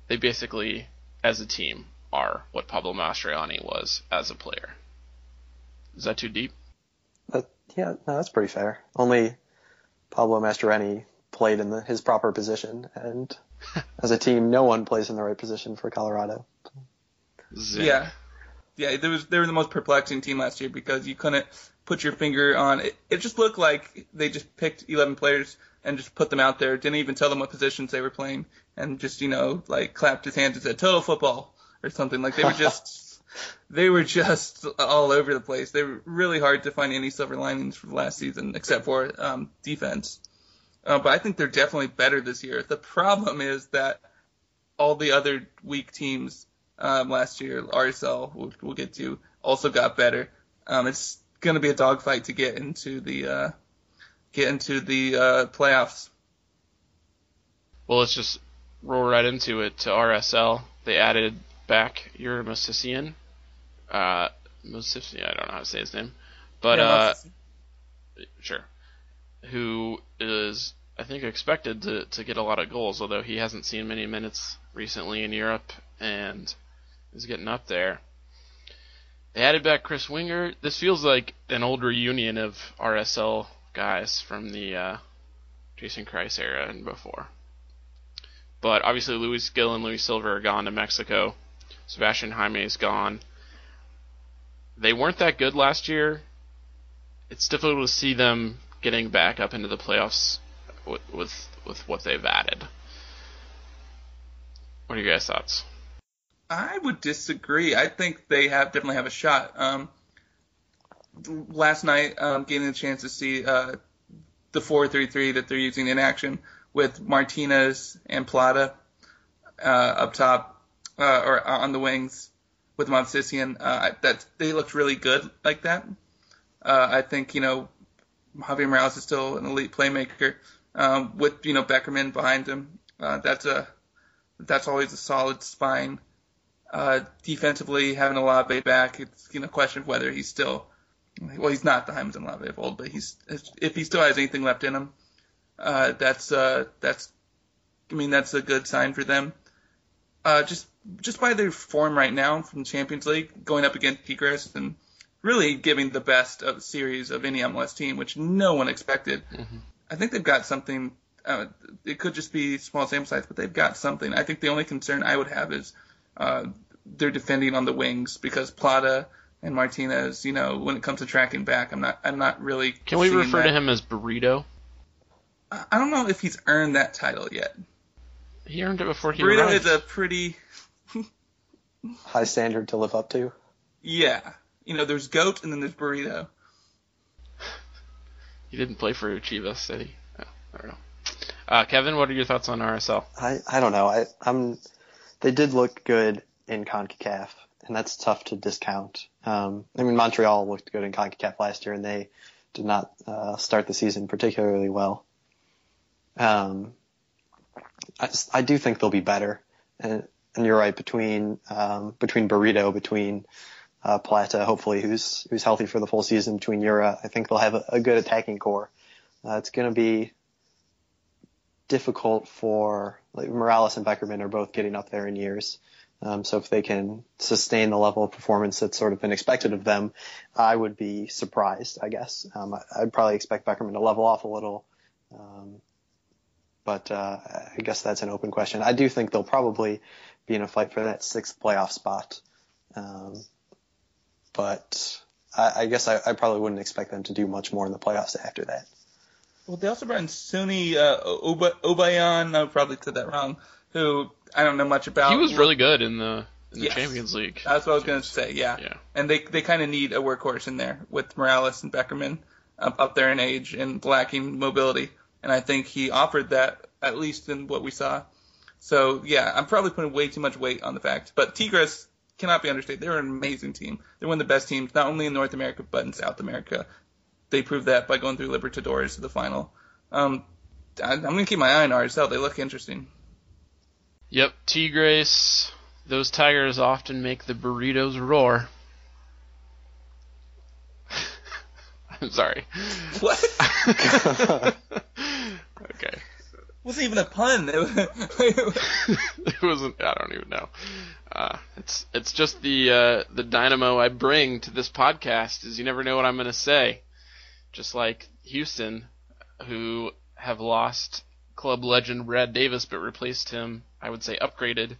They basically, as a team, are what Pablo Mastroianni was as a player. Is that too deep? Uh, yeah, no, that's pretty fair. Only Pablo Mastroianni played in the, his proper position, and as a team, no one plays in the right position for Colorado. Zing. Yeah, yeah, there was they were the most perplexing team last year because you couldn't put your finger on it. It just looked like they just picked eleven players and just put them out there, didn't even tell them what positions they were playing, and just you know like clapped his hands and said "total football" or something. Like they were just. They were just all over the place. They were really hard to find any silver linings from last season, except for um, defense. Uh, but I think they're definitely better this year. The problem is that all the other weak teams um, last year, R S L, which we'll get to, also got better. Um, it's going to be a dogfight to get into the uh, get into the uh, playoffs. Well, let's just roll right into it. To R S L, they added back your Mosisian. Uh, Mosisian, I don't know how to say his name, but yeah, uh, sure, who is, I think, expected to, to get a lot of goals, although he hasn't seen many minutes recently in Europe and is getting up there. They added back Chris Winger. This feels like an old reunion of R S L guys from the uh, Jason Kreis era and before. But obviously Luis Gil and Luis Silva are gone to Mexico. Sebastian Jaime is gone. They weren't that good last year. It's difficult to see them getting back up into the playoffs With, with with what they've added. What are your guys' thoughts? I would disagree. I think they have definitely have a shot. Um, last night, um, getting the chance to see uh, the four three three that they're using in action with Martinez and Plata uh, up top uh, or on the wings with Movsesian, uh that they looked really good like that. Uh, I think you know Javier Morales is still an elite playmaker. Um, with, you know, Beckerman behind him, uh, that's a, that's always a solid spine. Uh, defensively, having Olave back, it's, you know, a question of whether he's still, well, he's not the Hyman's and Olave of old, but he's, if he still has anything left in him, uh, that's, uh, that's, I mean, that's a good sign for them. Uh, just, just by their form right now from Champions League, going up against Tigres and really giving the best of series of any M L S team, which no one expected. Mm-hmm. I think they've got something. Uh, it could just be small sample size, but they've got something. I think the only concern I would have is uh, they're defending on the wings because Plata and Martinez. You know, when it comes to tracking back, I'm not. I'm not really. Can we refer that. to him as Burrito? I don't know if he's earned that title yet. He earned it before he Burrito arrived. Is a pretty high standard to live up to. Yeah, you know, there's Goat and then there's Burrito. He didn't play for Chivas, did he? Oh, I don't know. Uh, Kevin, what are your thoughts on R S L? I, I don't know. I, I'm they did look good in CONCACAF, and that's tough to discount. Um, I mean, Montreal looked good in CONCACAF last year, and they did not uh, start the season particularly well. Um, I, just, I do think they'll be better, and, and you're right between um, between Burrito, between. Uh, Plata, hopefully, who's who's healthy for the full season between Yura. I think they'll have a, a good attacking core. Uh, it's going to be difficult for like, Morales and Beckerman are both getting up there in years. Um, so if they can sustain the level of performance that's sort of been expected of them, I would be surprised, I guess. Um, I, I'd probably expect Beckerman to level off a little. Um, but uh, I guess that's an open question. I do think they'll probably be in a fight for that sixth playoff spot. Um But I, I guess I, I probably wouldn't expect them to do much more in the playoffs after that. Well, they also brought in Suni uh, Oba- Obayan, I probably said that wrong, who I don't know much about. He was really good in the, in the yes. Champions League. That's what I was going to say, yeah. yeah. And they they kind of need a workhorse in there with Morales and Beckerman up, up there in age and lacking mobility. And I think he offered that, at least in what we saw. So, yeah, I'm probably putting way too much weight on the fact. But Tigres cannot be understated. They're an amazing team. They're one of the best teams, not only in North America, but in South America. They proved that by going through Libertadores to the final. Um, I, I'm going to keep my eye on R S L. They look interesting. Yep, Tigres. Those tigers often make the burritos roar. I'm sorry. What? Okay. It wasn't even a pun. It wasn't. I don't even know. Uh, it's it's just the uh, the dynamo I bring to this podcast is you never know what I'm going to say. Just like Houston, who have lost club legend Brad Davis, but replaced him. I would say upgraded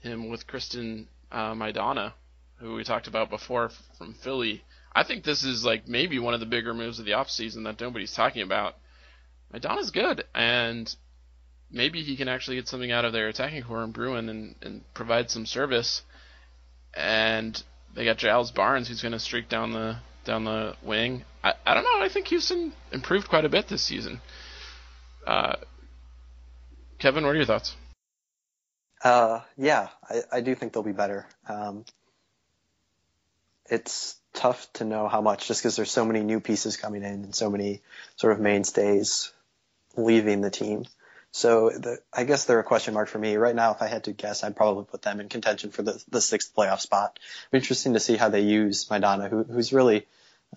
him with Christian uh, Maidana, who we talked about before from Philly. I think this is like maybe one of the bigger moves of the offseason that nobody's talking about. Maidana's good and. Maybe he can actually get something out of their attacking core and Bruin and, and provide some service. And they got Giles Barnes, who's going to streak down the down the wing. I, I don't know. I think Houston improved quite a bit this season. Uh, Kevin, what are your thoughts? Uh, yeah, I, I do think they'll be better. Um, it's tough to know how much, just because there's so many new pieces coming in and so many sort of mainstays leaving the team. So the, I guess they're a question mark for me right now. If I had to guess, I'd probably put them in contention for the, the sixth playoff spot. It'd be interesting to see how they use Maidana, who, who's really,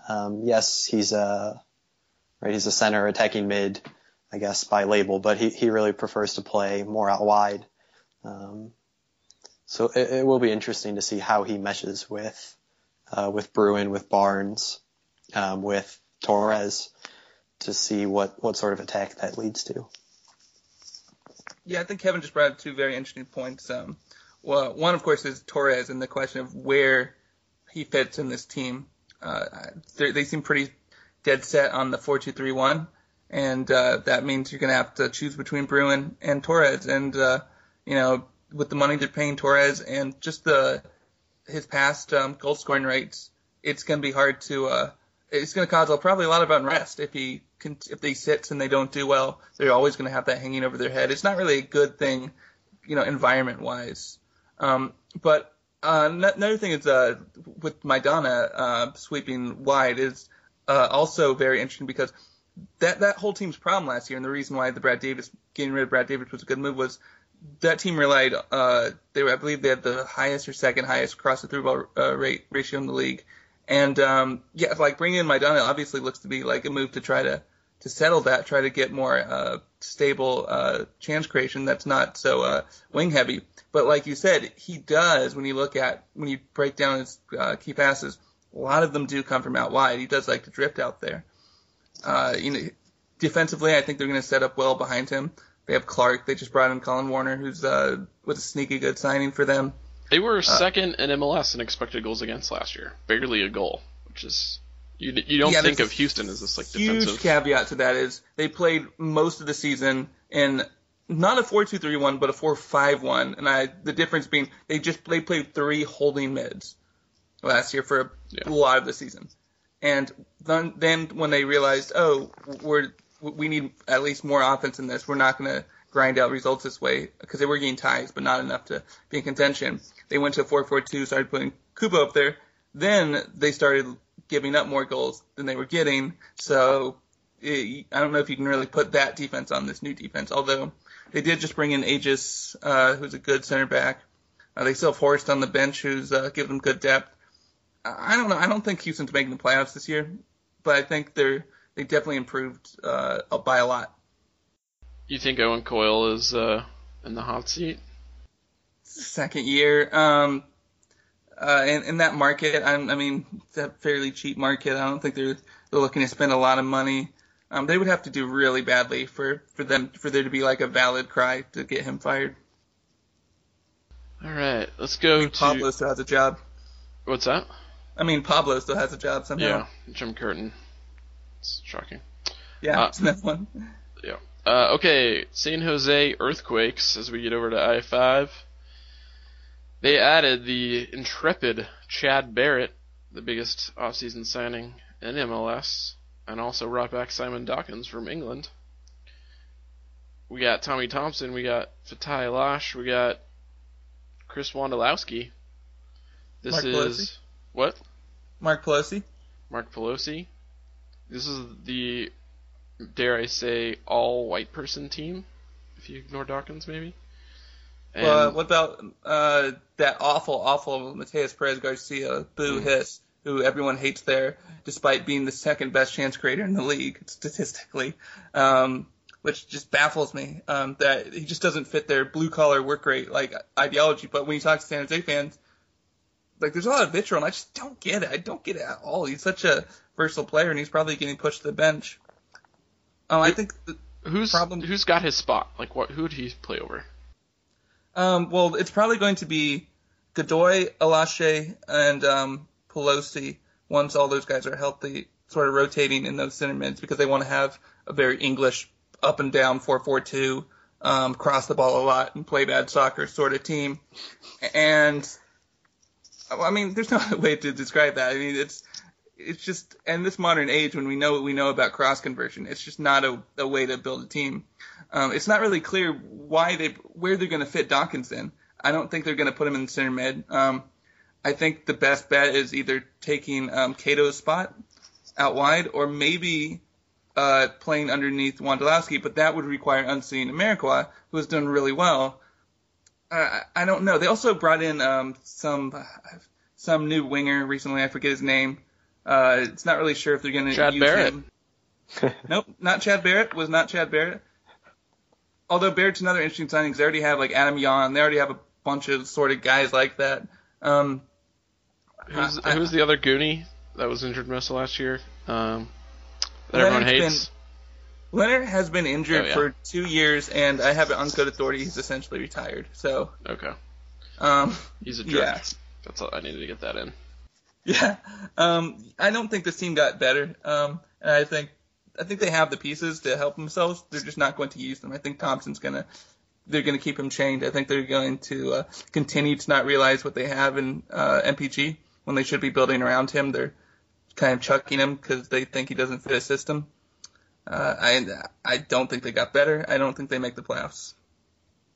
um, yes, he's a right, he's a center attacking mid, I guess by label, but he, he really prefers to play more out wide. Um, so it, it will be interesting to see how he meshes with uh, with Bruin, with Barnes, um, with Torres, to see what, what sort of attack that leads to. Yeah, I think Kevin just brought up two very interesting points. Um, well, one, of course, is Torres and the question of where he fits in this team. Uh, they seem pretty dead set on the four two three one, and uh, that means you're going to have to choose between Bruin and Torres. And, uh, you know, with the money they're paying Torres and just the his past um, goal-scoring rates, it's going to be hard to uh, – it's going to cause probably a lot of unrest if he – if they sit and they don't do well, they're always going to have that hanging over their head. It's not really a good thing, you know, environment-wise. Um, but uh, another thing is uh, with Maidana uh, sweeping wide is uh, also very interesting because that, that whole team's problem last year, and the reason why the Brad Davies getting rid of Brad Davies was a good move, was that team relied. Uh, they were, I believe, they had the highest or second highest cross to through ball uh, rate ratio in the league. And, um, yeah, like bringing in Maidana obviously looks to be like a move to try to, to settle that, try to get more, uh, stable, uh, chance creation that's not so, uh, wing heavy. But like you said, he does, when you look at, when you break down his, uh, key passes, a lot of them do come from out wide. He does like to drift out there. Uh, you know, defensively, I think they're going to set up well behind him. They have Clark. They just brought in Colin Warner, who's, uh, was a sneaky good signing for them. They were second in M L S in expected goals against last year, barely a goal, which is you, you don't yeah, think of Houston as this like defensive. Huge caveat to that is they played most of the season in not a four two three one, but a four five one, and I the difference being they just they played three holding mids last year for a yeah. lot of the season, and then, then when they realized oh we're we need at least more offense in this, we're not going to grind out results this way, because they were getting ties, but not enough to be in contention. They went to four four two, started putting Kubo up there. Then they started giving up more goals than they were getting. So it, I don't know if you can really put that defense on this new defense, although they did just bring in Aegis, uh, who's a good center back. Uh, they still have Horst on the bench, who's uh, given them good depth. I don't know. I don't think Houston's making the playoffs this year, but I think they're they definitely improved uh, by a lot. You think Owen Coyle is uh, in the hot seat? Second year. Um, uh, in, in that market, I'm, I mean, it's a fairly cheap market. I don't think they're, they're looking to spend a lot of money. Um, they would have to do really badly for, for them for there to be like a valid cry to get him fired. All right, let's go I mean, to... Pablo still has a job. What's that? I mean, Pablo still has a job somehow. Yeah, Jim Curtin. It's shocking. Yeah, uh, it's that one. Yeah. Uh, okay, San Jose Earthquakes, as we get over to I five. They added the intrepid Chad Barrett, the biggest offseason signing in M L S, and also brought back Simon Dawkins from England. We got Tommy Thompson, we got Fatai Lash, we got Chris Wondolowski. This Mark is... Pelosi. What? Mark Pelosi. Mark Pelosi. This is the... dare I say, all-white person team, if you ignore Dawkins, maybe. And well, uh, what about uh, that awful, awful Mateus Perez-Garcia, boo mm. hiss, who everyone hates there, despite being the second-best chance creator in the league, statistically, um, which just baffles me, um, that he just doesn't fit their blue-collar work rate like ideology. But when you talk to San Jose fans, like there's a lot of vitriol, and I just don't get it. I don't get it at all. He's such a versatile player, and he's probably getting pushed to the bench. Oh, I think the who's problem... who's got his spot? Like, what? Who would he play over? Um, well, it's probably going to be Godoy, Alache, and um, Pelosi once all those guys are healthy, sort of rotating in those center mids because they want to have a very English up and down four four two, um, cross the ball a lot and play bad soccer sort of team. And I mean, there's no other way to describe that. I mean, it's. It's just, in this modern age, when we know what we know about cross conversion, it's just not a, a way to build a team. Um, it's not really clear why they where they're going to fit Dawkins in. I don't think they're going to put him in the center mid. Um, I think the best bet is either taking um, Cato's spot out wide or maybe uh, playing underneath Wondolowski, but that would require unseen Americois, who has done really well. Uh, I don't know. They also brought in um, some uh, some new winger recently. I forget his name. Uh, it's not really sure if they're going to use Chad Barrett. Him. Nope, not Chad Barrett. Was not Chad Barrett. Although Barrett's another interesting signing because they already have like Adam Yon. They already have a bunch of sort of guys like that. Um, who's, I, who's the other Goonie that was injured most of last year? Um, that Leonard's everyone hates. Been, Leonard has been injured oh, yeah. for two years, and I have an uncoded authority. He's essentially retired. So okay, um, he's a jerk. Yeah. That's all, I needed to get that in. Yeah, um, I don't think this team got better, um, and I think I think they have the pieces to help themselves. They're just not going to use them. I think Thompson's gonna they're gonna keep him chained. I think they're going to uh, continue to not realize what they have in uh, M P G when they should be building around him. They're kind of chucking him because they think he doesn't fit a system. Uh, I I don't think they got better. I don't think they make the playoffs.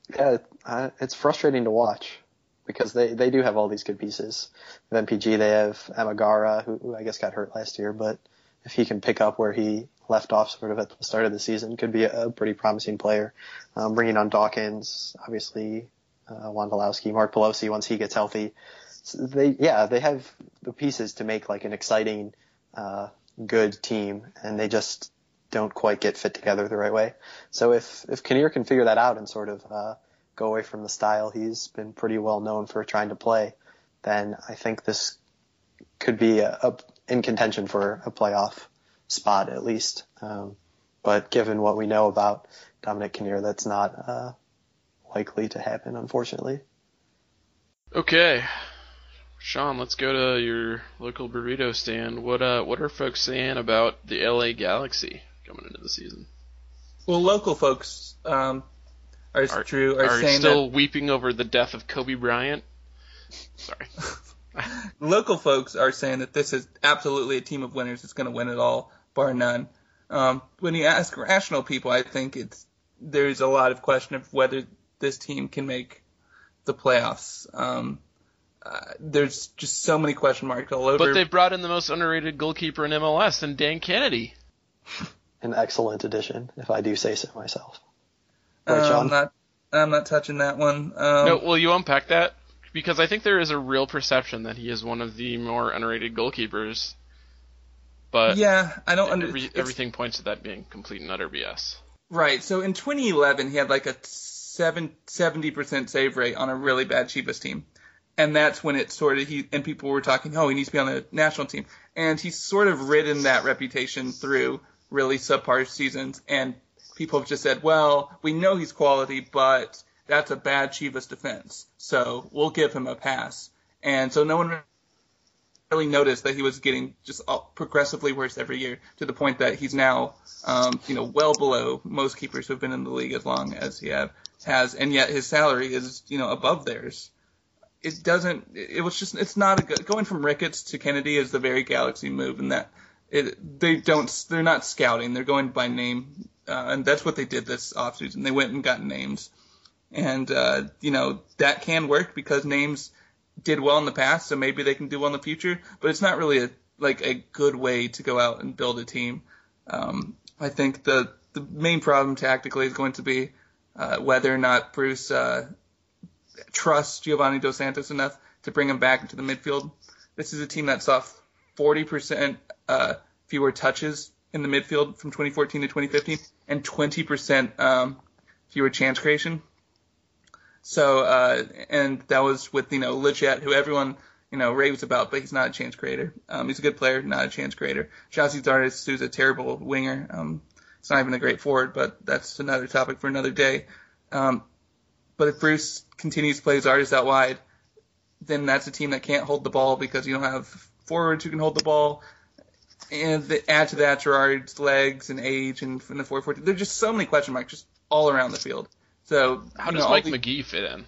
Yeah, uh, it's frustrating to watch. Because they, they do have all these good pieces. With M P G, they have Amagara, who, who I guess got hurt last year, but if he can pick up where he left off sort of at the start of the season, could be a, a pretty promising player. Um, bringing on Dawkins, obviously, uh, Wondolowski, Mark Pelosi, once he gets healthy. So they, yeah, they have the pieces to make like an exciting, uh, good team, and they just don't quite get fit together the right way. So if, if Kinnear can figure that out and sort of, uh, go away from the style he's been pretty well known for trying to play, then I think this could be a, a, in contention for a playoff spot at least. Um, but given what we know about Dominic Kinnear, that's not uh, likely to happen, unfortunately. Okay. Sean, let's go to your local burrito stand. What uh, what are folks saying about the L A Galaxy coming into the season? Well, local folks... Um... Are, are, true, are, are saying still that, weeping over the death of Kobe Bryant. Sorry. Local folks are saying that this is absolutely a team of winners. It's going to win it all, bar none. Um, when you ask rational people, I think it's there's a lot of question of whether this team can make the playoffs. Um, uh, there's just so many question marks all over. But they brought in the most underrated goalkeeper in M L S, and Dan Kennedy. An excellent addition, if I do say so myself. Right, uh, I'm not. I'm not touching that one. Um, no, will you unpack that? Because I think there is a real perception that he is one of the more underrated goalkeepers. But yeah, I don't under, every, everything points to that being complete and utter B S. Right. So in twenty eleven, he had like a seven, seventy percent save rate on a really bad Chivas team, and that's when it sort of he and people were talking, oh, he needs to be on the national team, and he's sort of ridden that reputation through really subpar seasons and. People have just said, well, we know he's quality, but that's a bad Chivas defense, so we'll give him a pass. And so no one really noticed that he was getting just progressively worse every year to the point that he's now um, you know, well below most keepers who have been in the league as long as he have, has, and yet his salary is you know above theirs. It doesn't – it was just – it's not a good – going from Ricketts to Kennedy is the very Galaxy move in that it, they don't – they're not scouting. They're going by name – Uh, and that's what they did this offseason. They went and got names. And, uh, you know, that can work because names did well in the past, so maybe they can do well in the future. But it's not really, a, like, a good way to go out and build a team. Um, I think the, the main problem tactically is going to be uh, whether or not Bruce uh, trusts Giovanni Dos Santos enough to bring him back into the midfield. This is a team that saw forty percent uh, fewer touches in the midfield from twenty fourteen to twenty fifteen, and twenty percent um, fewer chance creation. So, uh, and that was with, you know, Legette, who everyone, you know, raves about, but he's not a chance creator. Um, he's a good player, not a chance creator. Chassi Zardes, who's a terrible winger. Um, he's not even a great forward, but that's another topic for another day. Um, but if Bruce continues to play Zardes out wide, then that's a team that can't hold the ball because you don't have forwards who can hold the ball. And the, add to that Gerard's legs and age and from the four four two. There's just so many question marks just all around the field. So how does know, Mike the, McGee fit in?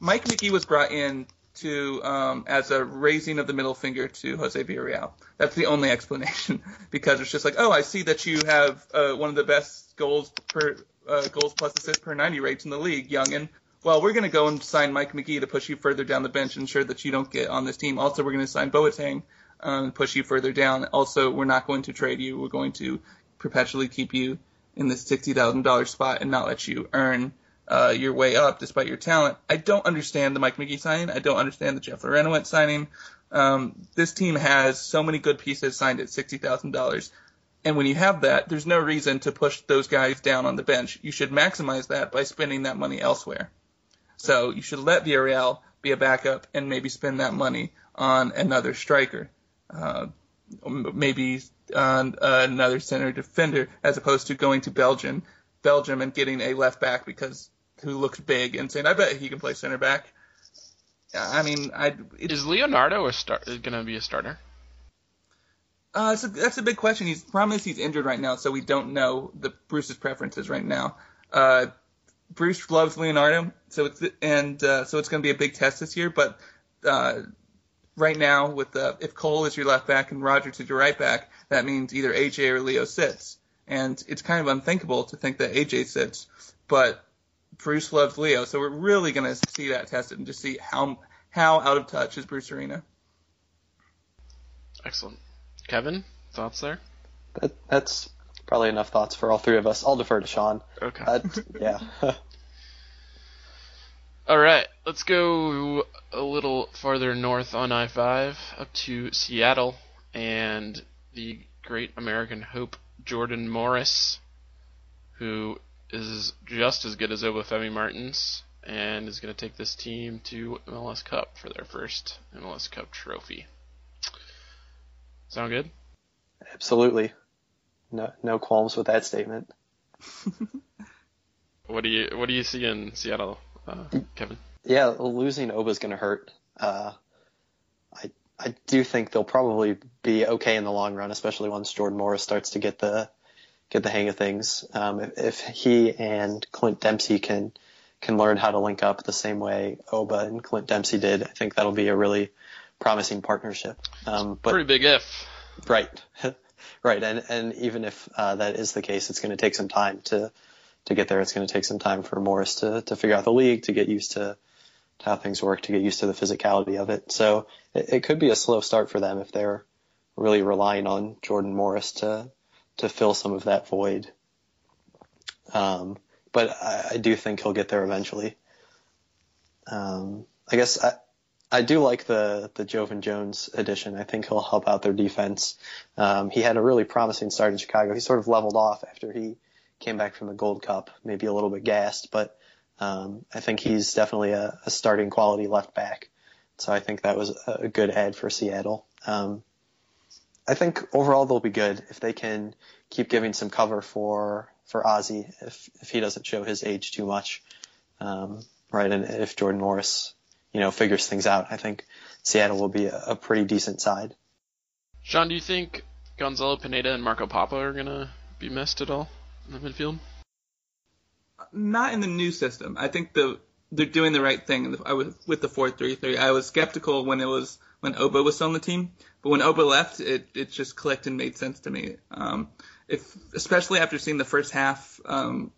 Mike McGee was brought in to um, as a raising of the middle finger to Jose Villarreal. That's the only explanation because it's just like, oh, I see that you have uh, one of the best goals per uh, goals plus assists per ninety rates in the league, youngin. Well, we're going to go and sign Mike McGee to push you further down the bench, ensure that you don't get on this team. Also, we're going to sign Boateng and um, push you further down. Also, we're not going to trade you. We're going to perpetually keep you in this sixty thousand dollars spot and not let you earn uh, your way up despite your talent. I don't understand the Mike McGee signing. I don't understand the Jeff Laurentiwet signing. Um, this team has so many good pieces signed at sixty thousand dollars. And when you have that, there's no reason to push those guys down on the bench. You should maximize that by spending that money elsewhere. So you should let Villarreal be a backup and maybe spend that money on another striker, uh, maybe on another center defender, as opposed to going to Belgium, Belgium and getting a left back because who looks big and saying, "I bet he can play center back." I mean, I is Leonardo a start going to be a starter? Uh, that's a, that's a big question. He's promised he's injured right now, so we don't know the Bruce's preferences right now. Uh, Bruce loves Leonardo, so it's and uh, so it's going to be a big test this year. But uh, right now, with uh, if Cole is your left back and Rodgers is your right back, that means either A J or Leo sits, and it's kind of unthinkable to think that A J sits. But Bruce loves Leo, so we're really going to see that tested and just see how how out of touch is Bruce Arena. Excellent, Kevin. Thoughts there? That, that's. Probably enough thoughts for all three of us. I'll defer to Sean. Okay. Uh, yeah. All right. Let's go a little farther north on I five up to Seattle and the great American hope, Jordan Morris, who is just as good as Obafemi Martins and is going to take this team to M L S Cup for their first M L S Cup trophy. Sound good? Absolutely. No, no qualms with that statement. What do you What do you see in Seattle, uh, Kevin? Yeah, losing Oba is going to hurt. Uh, I I do think they'll probably be okay in the long run, especially once Jordan Morris starts to get the get the hang of things. Um, if, if he and Clint Dempsey can can learn how to link up the same way Oba and Clint Dempsey did, I think that'll be a really promising partnership. Um, but, pretty big if. Right. Right, and, and even if uh, that is the case, it's going to take some time to, to get there. It's going to take some time for Morris to, to figure out the league, to get used to, to how things work, to get used to the physicality of it. So it, it could be a slow start for them if they're really relying on Jordan Morris to to fill some of that void. Um, but I, I do think he'll get there eventually. Um, I guess I, I do like the, the Jovan Jones addition. I think he'll help out their defense. Um, he had a really promising start in Chicago. He sort of leveled off after he came back from the Gold Cup, maybe a little bit gassed, but um, I think he's definitely a, a starting quality left back. So I think that was a good add for Seattle. Um, I think overall they'll be good if they can keep giving some cover for, for Ozzy if, if he doesn't show his age too much. Um, right. And if Jordan Morris, you know, figures things out, I think Seattle will be a, a pretty decent side. Sean, do you think Gonzalo Pineda and Marco Papa are going to be missed at all in the midfield? Not in the new system. I think the they're doing the right thing. I was with the four three three. I was skeptical when it was when Oba was still on the team, but when Oba left, it, it just clicked and made sense to me. Um, if especially after seeing the first half. Um,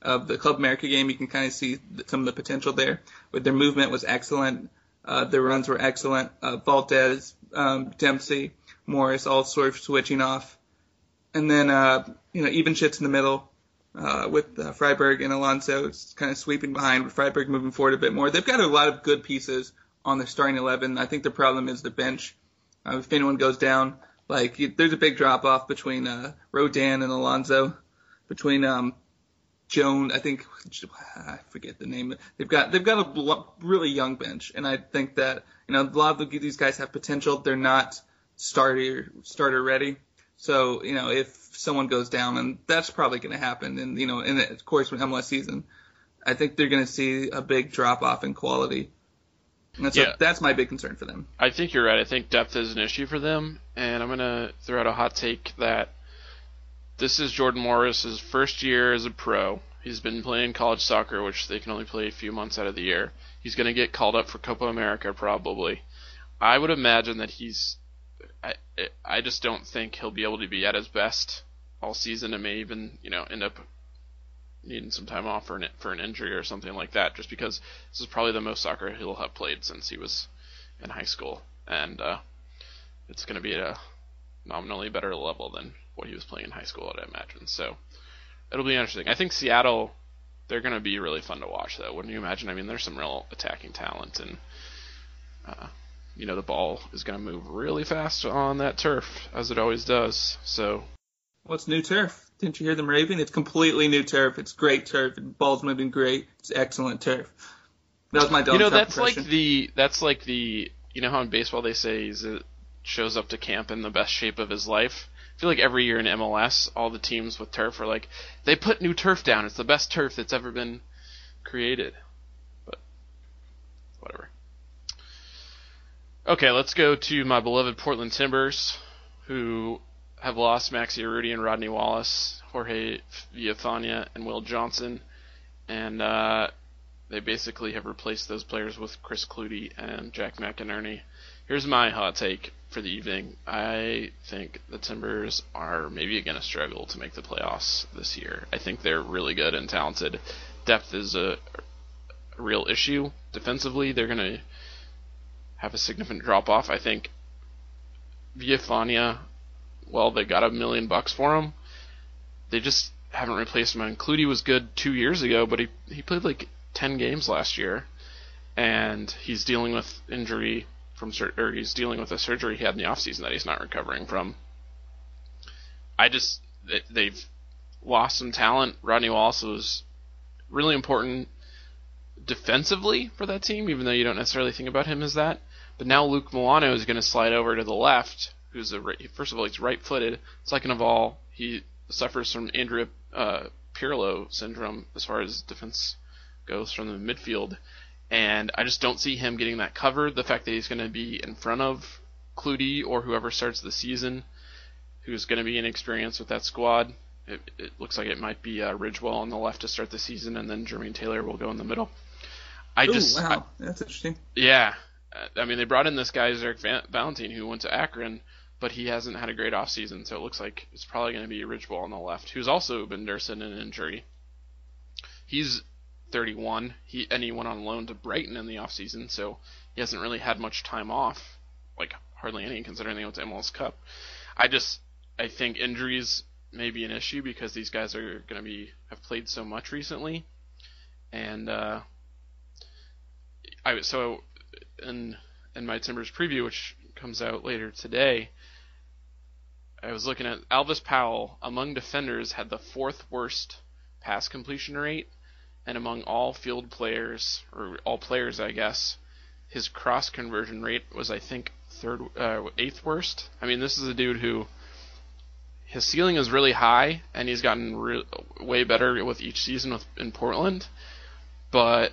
Of the Club America game, you can kind of see some of the potential there. But their movement was excellent. Uh, their runs were excellent. Uh, Valdez, um, Dempsey, Morris, all sort of switching off. And then, uh, you know, even shits in the middle uh, with uh, Freiburg and Alonso kind of sweeping behind, with Freiburg moving forward a bit more. They've got a lot of good pieces on their starting eleven. I think the problem is the bench. Uh, if anyone goes down, like you, there's a big drop-off between uh, Rodin and Alonso, between um, – Joan, I think I forget the name. They've got they've got a really young bench, and I think that you know a lot of these guys have potential. They're not starter starter ready, so you know if someone goes down, and that's probably going to happen. And you know, and of course, with M L S season, I think they're going to see a big drop off in quality. And so yeah. That's my big concern for them. I think you're right. I think depth is an issue for them, and I'm going to throw out a hot take that. This is Jordan Morris' first year as a pro. He's been playing college soccer, which they can only play a few months out of the year. He's going to get called up for Copa America probably. I would imagine that he's I, – I just don't think he'll be able to be at his best all season and may even you know end up needing some time off for an, for an injury or something like that, just because this is probably the most soccer he'll have played since he was in high school. And uh, it's going to be a nominally better level than what he was playing in high school, I'd imagine. So it'll be interesting. I think Seattle, they're going to be really fun to watch, though, wouldn't you imagine? I mean, there's some real attacking talent, and uh, you know, the ball is going to move really fast on that turf, as it always does. So, well, it's new turf. Didn't you hear them raving? It's completely new turf. It's great turf. The ball's moving great. It's excellent turf. That was my dog. You know, that's impression. like the that's like the you know how in baseball they say he's a, shows up to camp in the best shape of his life. I feel like every year in M L S, all the teams with turf are like, they put new turf down. It's the best turf that's ever been created. But whatever. Okay, let's go to my beloved Portland Timbers, who have lost Maxi Arruti and Rodney Wallace, Jorge Viafania, and Will Johnson. And uh, they basically have replaced those players with Chris Clutie and Jack McInerney. Here's my hot take for the evening. I think the Timbers are maybe going to struggle to make the playoffs this year. I think they're really good and talented. Depth is a, a real issue. Defensively, they're going to have a significant drop-off. I think Viafania, well, they got a million bucks for him. They just haven't replaced him. And Clutie was good two years ago, but he, he played like ten games last year, and he's dealing with injury from sur- or he's dealing with a surgery he had in the offseason that he's not recovering from. I just, they've lost some talent. Rodney Wallace was really important defensively for that team, even though you don't necessarily think about him as that. But now Luke Milano is going to slide over to the left, who's a right, first of all, he's right-footed. Second of all, he suffers from Andrea uh, Pirlo syndrome as far as defense goes from the midfield. And I just don't see him getting that covered. The fact that he's going to be in front of Clutie or whoever starts the season, who's going to be inexperienced with that squad. It, it looks like it might be uh, Ridgewell on the left to start the season, and then Jermaine Taylor will go in the middle. I Ooh, just, wow, I, that's interesting. Yeah. I mean, they brought in this guy, Zarek Valentine, who went to Akron, but he hasn't had a great offseason, so it looks like it's probably going to be Ridgewell on the left, who's also been nursing an injury. He's thirty-one, he and he went on loan to Brighton in the offseason, so he hasn't really had much time off, like hardly any, considering they went to M L S Cup. I just, I think injuries may be an issue because these guys are going to be, have played so much recently, and uh, I so in in my Timbers preview, which comes out later today, I was looking at Alvis Powell among defenders had the fourth worst pass completion rate. And among all field players, or all players, I guess, his cross conversion rate was, I think, third, uh, eighth worst. I mean, this is a dude who, his ceiling is really high, and he's gotten re- way better with each season with, in Portland. But,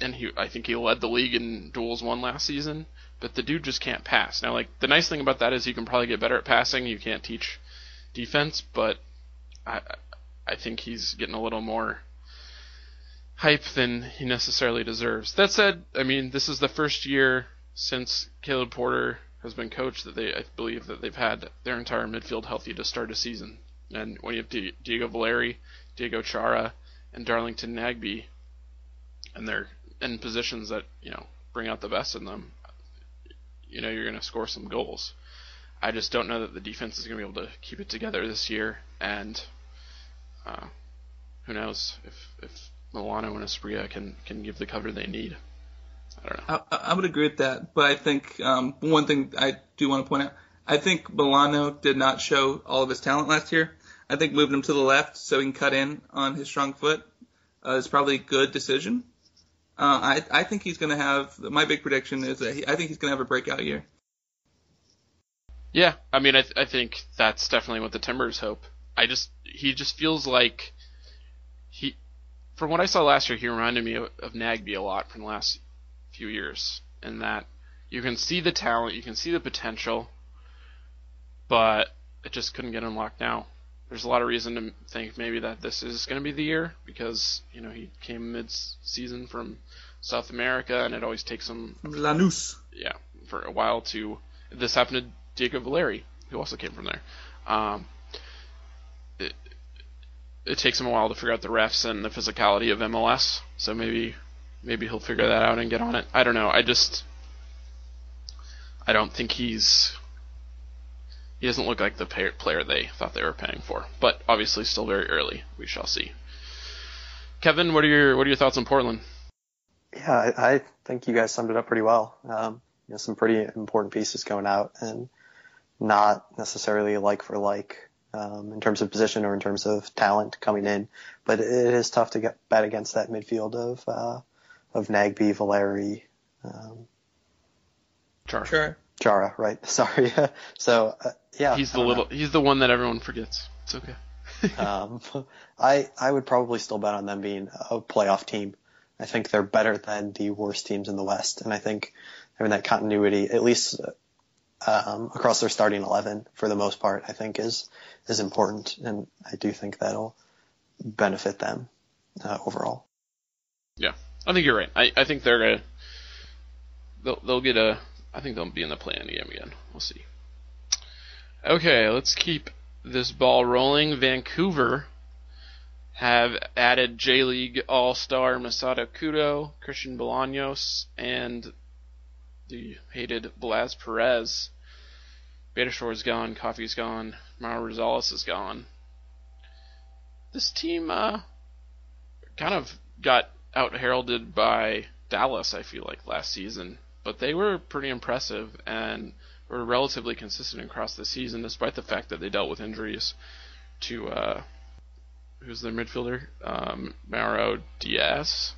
and he, I think he led the league in duels won last season. But the dude just can't pass. Now, like, the nice thing about that is you can probably get better at passing. You can't teach defense, but I, I think he's getting a little more hype than he necessarily deserves. That said, I mean, this is the first year since Caleb Porter has been coached that they, I believe, that they've had their entire midfield healthy to start a season. And when you have D- Diego Valeri, Diego Chara, and Darlington Nagbe, and they're in positions that, you know, bring out the best in them, you know you're going to score some goals. I just don't know that the defense is going to be able to keep it together this year, and uh, who knows if if Milano and Espria can, can give the cover they need. I don't know. I, I would agree with that, but I think um, one thing I do want to point out, I think Milano did not show all of his talent last year. I think moving him to the left so he can cut in on his strong foot uh, is probably a good decision. Uh, I, I think he's going to have – my big prediction is that he, I think he's going to have a breakout year. Yeah, I mean, I, th- I think that's definitely what the Timbers hope. I just – he just feels like he – from what I saw last year, he reminded me of, of Nagbe a lot from the last few years, in that you can see the talent, you can see the potential, but it just couldn't get unlocked now. There's a lot of reason to think maybe that this is going to be the year, because, you know, he came mid-season from South America, and it always takes him Lanús. Yeah, for a while to... This happened to Diego Valeri, who also came from there. Um, it, it takes him a while to figure out the refs and the physicality of M L S. So maybe maybe he'll figure that out and get on it. I don't know. I just I don't think he's he doesn't look like the pay, player they thought they were paying for. But obviously, still very early. We shall see. Kevin, what are your what are your thoughts on Portland? Yeah, I, I think you guys summed it up pretty well. Um, you know, some pretty important pieces going out, and not necessarily like for like um, in terms of position or in terms of talent coming in, but it is tough to get bet against that midfield of uh, of Nagbe, Valeri, um, Chara, Chara, right? Sorry. so uh, yeah, he's the little, know. he's the one that everyone forgets. It's okay. um, I I would probably still bet on them being a playoff team. I think they're better than the worst teams in the West, and I think having that continuity, at least um, across their starting eleven for the most part, I think is is important, and I do think that'll benefit them uh, overall. Yeah, I think you're right. I, I think they're gonna they'll they'll get a I think they'll be in the play-in game again. We'll see. Okay, let's keep this ball rolling. Vancouver have added J-League All-Star Masato Kudo, Christian Bolaños, and the hated Blas Perez. Betashor's gone, Coffey's gone, Mauro Rosales is gone. This team uh, kind of got out-heralded by Dallas, I feel like, last season. But they were pretty impressive and were relatively consistent across the season, despite the fact that they dealt with injuries to... Uh, Who's their midfielder? Um, Mauro Diaz?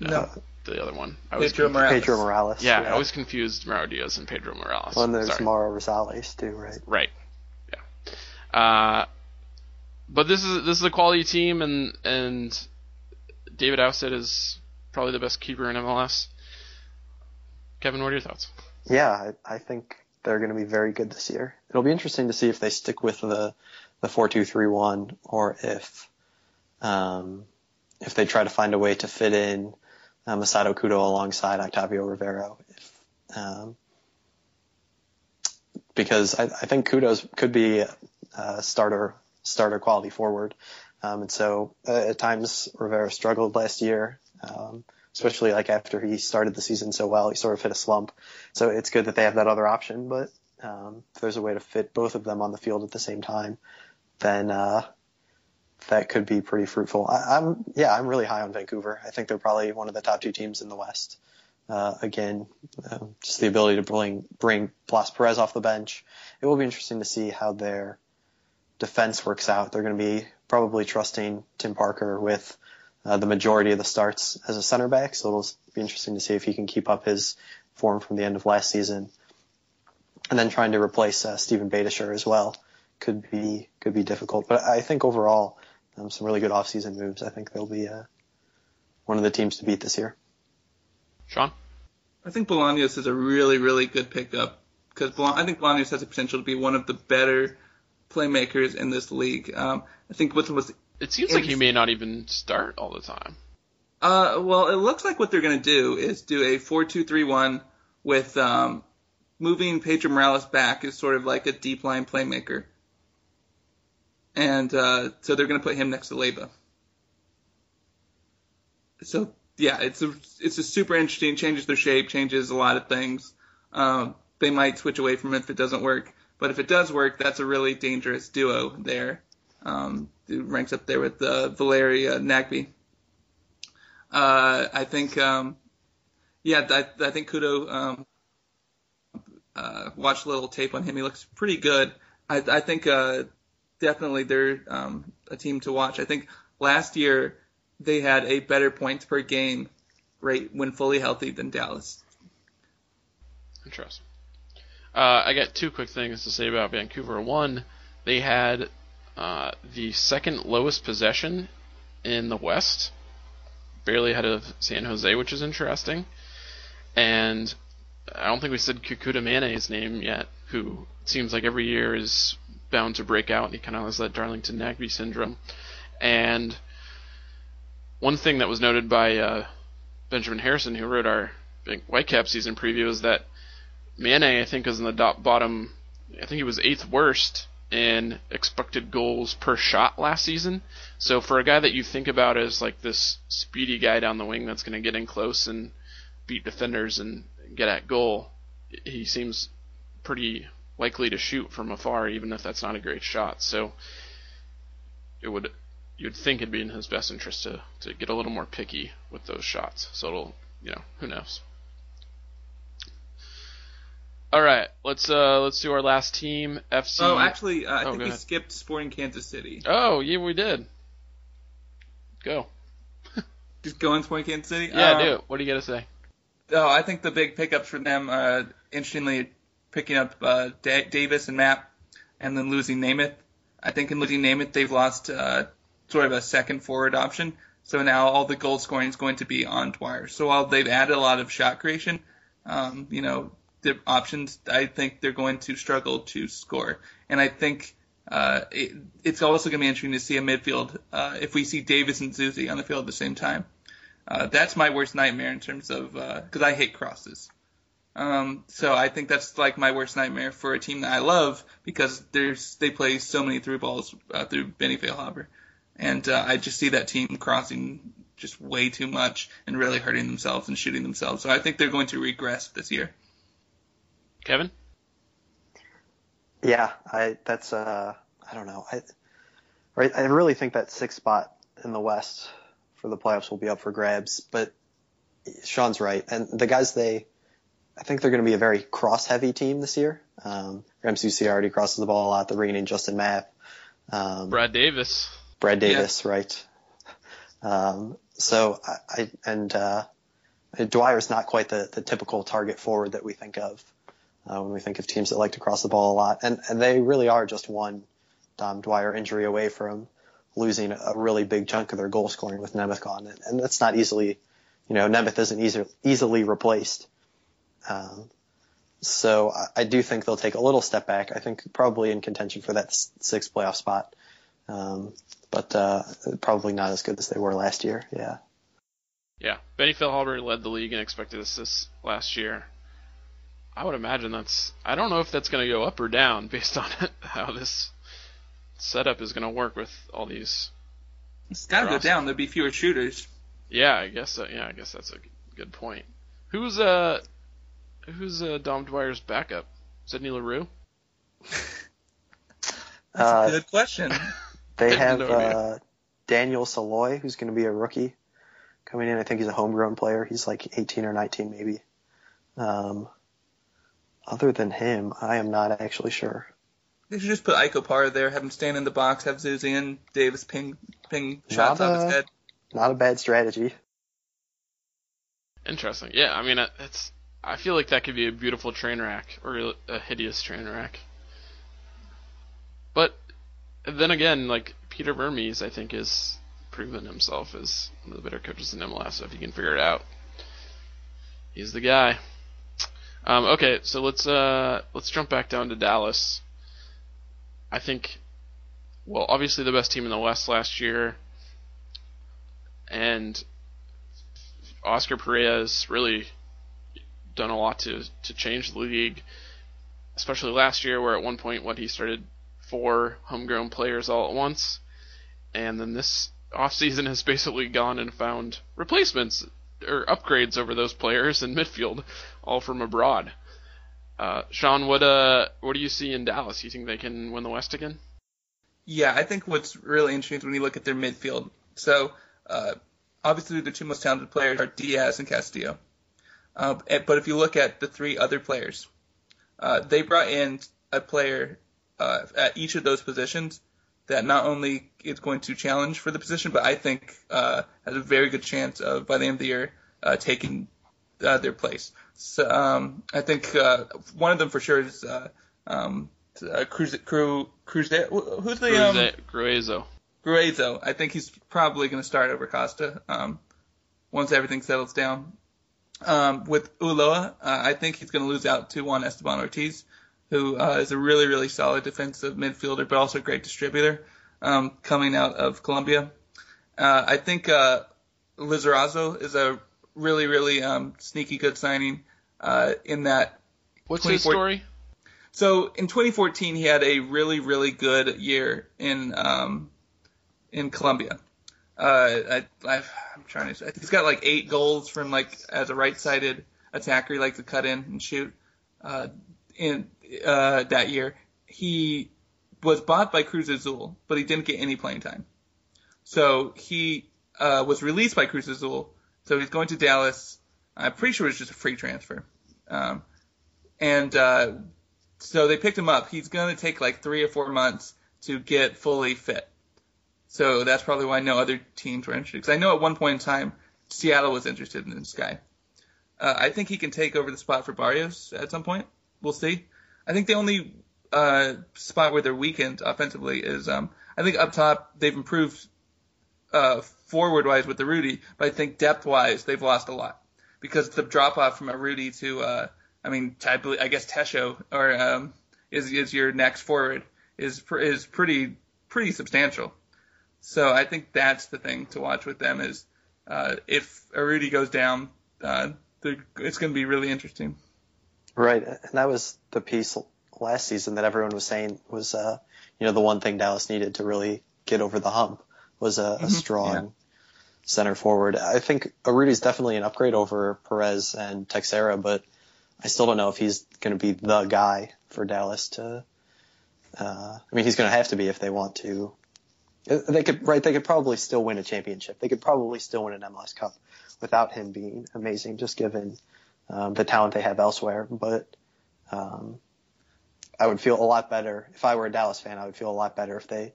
No, no. The other one. I was Pedro, Morales. Pedro Morales. Yeah, yeah, I was confused. Mauro Diaz and Pedro Morales. Well, and there's Sorry. Mauro Rosales too, right? Right. Yeah. Uh, but this is this is a quality team, and and David Ousted is probably the best keeper in M L S. Kevin, what are your thoughts? Yeah, I, I think they're going to be very good this year. It'll be interesting to see if they stick with the the four two three one or if. Um, if they try to find a way to fit in uh, Masato Kudo alongside Octavio Rivero, if, um, because I, I think Kudo's could be a starter starter quality forward, um, and so uh, at times Rivero struggled last year, um, especially like after he started the season so well, he sort of hit a slump. So it's good that they have that other option, but um, if there's a way to fit both of them on the field at the same time, then. Uh, That could be pretty fruitful. I, I'm, yeah, I'm really high on Vancouver. I think they're probably one of the top two teams in the West. Uh, again, uh, just the ability to bring bring Blas Perez off the bench. It will be interesting to see how their defense works out. They're going to be probably trusting Tim Parker with uh, the majority of the starts as a center back. So it'll be interesting to see if he can keep up his form from the end of last season. And then trying to replace uh, Steven Bettischer as well could be could be difficult. But I think overall. Um, some really good offseason moves. I think they'll be uh, one of the teams to beat this year. Sean? I think Bolaños is a really, really good pickup because Bol- I think Bolaños has the potential to be one of the better playmakers in this league. Um, I think with was it seems like he may not even start all the time. Uh, well, it looks like what they're going to do is do a four two three one with um, moving Pedro Morales back as sort of like a deep line playmaker. And uh, so they're going to put him next to Leyva. So, yeah, it's a, it's a super interesting, changes their shape, changes a lot of things. Um, they might switch away from it if it doesn't work. But if it does work, that's a really dangerous duo there. Um, it ranks up there with uh, Valeri Nagbe. Uh, I think, um, yeah, I, I think Kudo um, uh, watched a little tape on him. He looks pretty good. I, I think... Uh, Definitely, they're um, a team to watch. I think last year they had a better points per game rate when fully healthy than Dallas. Interesting. Uh, I got two quick things to say about Vancouver. One, they had uh, the second lowest possession in the West, barely ahead of San Jose, which is interesting. And I don't think we said Kikuta Mane's name yet, who it seems like every year is bound to break out, and he kind of has that Darlington Nagbe syndrome. And one thing that was noted by uh, Benjamin Harrison, who wrote our big Whitecap season preview, is that Mané, I think, is in the dot bottom, I think he was eighth worst in expected goals per shot last season. So for a guy that you think about as like this speedy guy down the wing that's going to get in close and beat defenders and get at goal, he seems pretty likely to shoot from afar, even if that's not a great shot. So it would you'd think it'd be in his best interest to, to get a little more picky with those shots. So it'll, you know, who knows. All right, let's uh, let's do our last team, F C. Oh, actually, uh, I oh, think we ahead. skipped Sporting Kansas City. Oh, yeah, we did. Go. Just go on Sporting Kansas City? Yeah, um, do it. What do you got to say? Oh, I think the big pickups for them, uh, interestingly, picking up uh, da- Davis and Mapp, and then losing Namath. I think in losing Namath, they've lost uh, sort of a second forward option. So now all the goal scoring is going to be on Dwyer. So while they've added a lot of shot creation, um, you know, their options, I think they're going to struggle to score. And I think uh, it, it's also going to be interesting to see a midfield uh, if we see Davis and Zuzi on the field at the same time. Uh, that's my worst nightmare in terms of uh, – because I hate crosses. Um, so I think that's like my worst nightmare for a team that I love because there's they play so many through balls uh, through Benny Failhaber. And uh, I just see that team crossing just way too much and really hurting themselves and shooting themselves. So I think they're going to regress this year. Kevin? Yeah, I that's uh I don't know. I right I really think that sixth spot in the West for the playoffs will be up for grabs, but Sean's right. And the guys they I think they're going to be a very cross-heavy team this year. Um M C C already crosses the ball a lot. They're bringing in Justin Mapp. Um Brad Davis. Brad Davis, yeah. Right. Um so I, I and uh Dwyer's not quite the the typical target forward that we think of. Uh, when we think of teams that like to cross the ball a lot. And, and they really are just one Dom Dwyer injury away from losing a really big chunk of their goal scoring with Nemeth gone. And, and that's not easily, you know, Nemeth isn't easy, easily replaced. Um, so I, I do think they'll take a little step back. I think probably in contention for that sixth playoff spot. Um, but uh, probably not as good as they were last year. Yeah. Yeah. Benny Failhaber led the league in expected assists last year. I would imagine that's – I don't know if that's going to go up or down based on how this setup is going to work with all these – It's got to go down. There'll be fewer shooters. Yeah, I guess so. Yeah, I guess that's a good point. Who's uh, who's uh, Dom Dwyer's backup? Sidney LaRue? That's uh, a good question. They have no uh, Daniel Saloy, who's going to be a rookie coming in. I think he's a homegrown player. He's like eighteen or nineteen maybe. Um Other than him, I am not actually sure. They should just put Ike Opara there, have him stand in the box, have Zuzi and Davis ping ping shots off his head. Not a bad strategy. Interesting. Yeah, I mean, it's. I feel like that could be a beautiful train wreck, or a hideous train wreck. But then again, like, Peter Vermes, I think, has proven himself as one of the better coaches in M L S, so if he can figure it out, he's the guy. Um, okay, so let's uh, let's jump back down to Dallas. I think, well, obviously the best team in the West last year, and Oscar Perea's really done a lot to, to change the league, especially last year where at one point what he started four homegrown players all at once, and then this offseason has basically gone and found replacements or upgrades over those players in midfield, all from abroad. Uh, Sean, what uh, what do you see in Dallas? You think they can win the West again? Yeah, I think what's really interesting is when you look at their midfield. So, uh, obviously the two most talented players are Diaz and Castillo. Uh, but if you look at the three other players, uh, they brought in a player uh, at each of those positions that not only is going to challenge for the position, but I think uh, has a very good chance of, by the end of the year, uh, taking uh, their place. So um, I think uh, one of them for sure is uh, um, uh, Cruz. Cruz. Cruz. Who's the um, Grueso? Grueso. I think he's probably going to start over Costa um, once everything settles down. Um, with Ulloa, uh, I think he's going to lose out to Juan Esteban Ortiz, who uh, is a really, really solid defensive midfielder, but also a great distributor um, coming out of Colombia. Uh, I think uh, Lizarazo is a really, really um, sneaky good signing uh, in that. What's his story? So in twenty fourteen, he had a really, really good year in um, in Colombia. Uh, I, I've, I'm trying to. He's got like eight goals from like as a right-sided attacker. He likes to cut in and shoot. Uh, in uh, that year, he was bought by Cruz Azul, but he didn't get any playing time. So he uh, was released by Cruz Azul. So he's going to Dallas. I'm pretty sure it was just a free transfer. Um, and uh, so they picked him up. He's going to take like three or four months to get fully fit. So that's probably why no other teams were interested. Because I know at one point in time, Seattle was interested in this guy. Uh, I think he can take over the spot for Barrios at some point. We'll see. I think the only uh, spot where they're weakened offensively is um, I think up top they've improved uh, forward-wise with the Rudy, but I think depth-wise they've lost a lot. Because the drop-off from a Rudy to, uh, I mean, I, believe, I guess Tesho or um, is is your next forward is pr- is pretty pretty substantial. So I think that's the thing to watch with them is uh, if a Rudy goes down, uh, it's going to be really interesting. Right, and that was the piece last season that everyone was saying was, uh, you know, the one thing Dallas needed to really get over the hump was a, mm-hmm. a strong. Yeah. Center forward. I think Arudi's definitely an upgrade over Perez and Teixeira, but I still don't know if he's going to be the guy for Dallas to. Uh, I mean, he's going to have to be if they want to. They could, right? They could probably still win a championship. They could probably still win an M L S Cup without him being amazing, just given um, the talent they have elsewhere. But um, I would feel a lot better if I were a Dallas fan. I would feel a lot better if they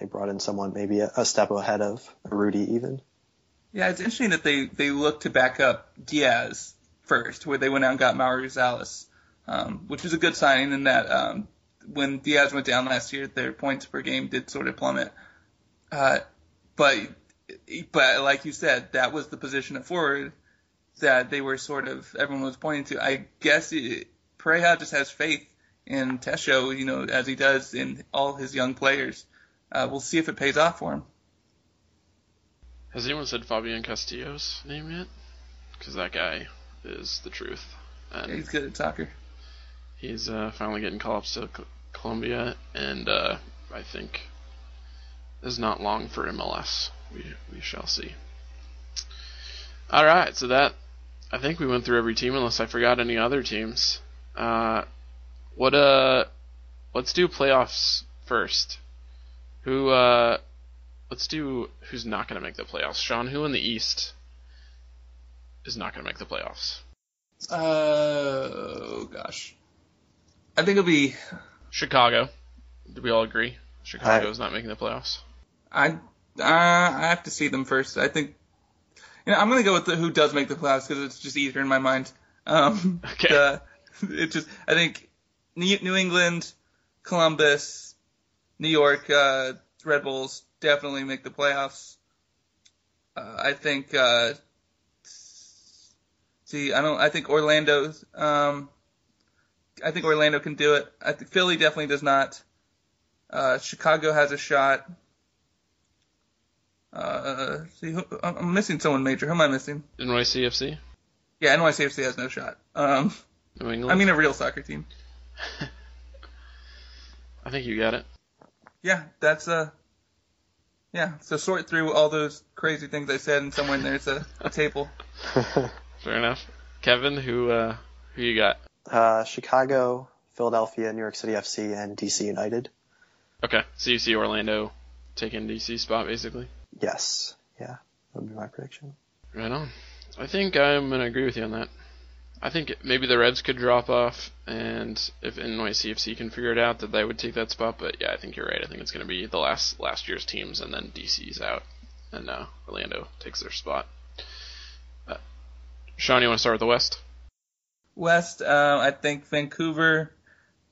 they brought in someone maybe a, a step ahead of Arudi even. Yeah, it's interesting that they, they look to back up Diaz first, where they went out and got Mauro Rosales, um, which is a good sign in that um, when Diaz went down last year, their points per game did sort of plummet. Uh, but but like you said, that was the position at forward that they were sort of everyone was pointing to. I guess it, Pereja just has faith in Tesho, you know, as he does in all his young players. Uh, we'll see if it pays off for him. Has anyone said Fabian Castillo's name yet? Because that guy is the truth. And yeah, he's good at soccer. He's uh, finally getting call-ups to C- Colombia, and uh, I think is not long for M L S. We we shall see. All right, so that I think we went through every team, unless I forgot any other teams. Uh, what uh, let's do playoffs first. Who uh. Let's do who's not going to make the playoffs. Sean, who in the East is not going to make the playoffs? Uh, oh, gosh. I think it'll be... Chicago. Do we all agree? Chicago is not making the playoffs? I uh, I have to see them first. I think... You know, I'm going to go with the, who does make the playoffs because it's just easier in my mind. Um, okay. The, it just, I think New, New England, Columbus, New York, uh, Red Bulls... definitely make the playoffs. Uh, I think. Uh, see, I don't. I think Orlando's. Um, I think Orlando can do it. I think Philly definitely does not. Uh, Chicago has a shot. Uh, see, who, I'm missing someone major. Who am I missing? N Y C F C. Yeah, N Y C F C has no shot. Um, New England. I mean, a real soccer team. I think you got it. Yeah, that's a. Uh, Yeah, so sort through all those crazy things I said, and somewhere in there's a, a table. Fair enough. Kevin, who uh, who you got? Uh, Chicago, Philadelphia, New York City F C, and D C United. Okay, so you see Orlando taking D C's spot, basically? Yes, yeah, that would be my prediction. Right on. I think I'm going to agree with you on that. I think maybe the Reds could drop off, and if N Y C F C can figure it out, that they would take that spot. But yeah, I think you're right. I think it's going to be the last last year's teams, and then D C's out, and uh, Orlando takes their spot. Uh, Sean, you want to start with the West? West, uh, I think Vancouver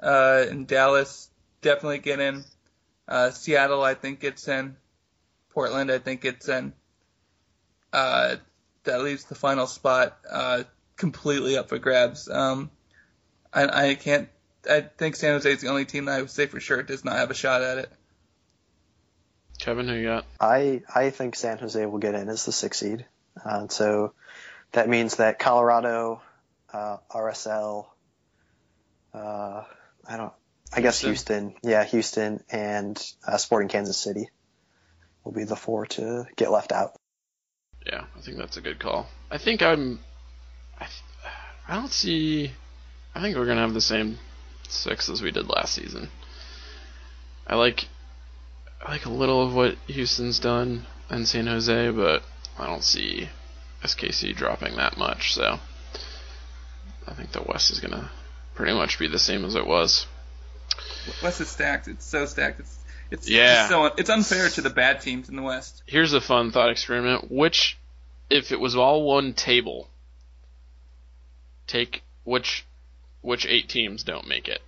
uh, and Dallas definitely get in. Uh, Seattle, I think, gets in. Portland, I think, gets in. Uh, that leaves the final spot. Uh, completely up for grabs. Um, I, I can't... I think San Jose is the only team that I would say for sure does not have a shot at it. Kevin, who you got? I, I think San Jose will get in as the sixth seed. Uh, so that means that Colorado, uh, R S L, uh, I don't. I guess Houston. Houston yeah, Houston and uh, Sporting Kansas City will be the four to get left out. Yeah, I think that's a good call. I think I'm. I, th- I don't see. I think we're gonna have the same six as we did last season. I like. I like a little of what Houston's done in San Jose, but I don't see S K C dropping that much. So I think the West is gonna pretty much be the same as it was. West is stacked. It's so stacked. It's it's yeah. It's, so, it's unfair to the bad teams in the West. Here's a fun thought experiment: which, if it was all one table, take which which eight teams don't make it.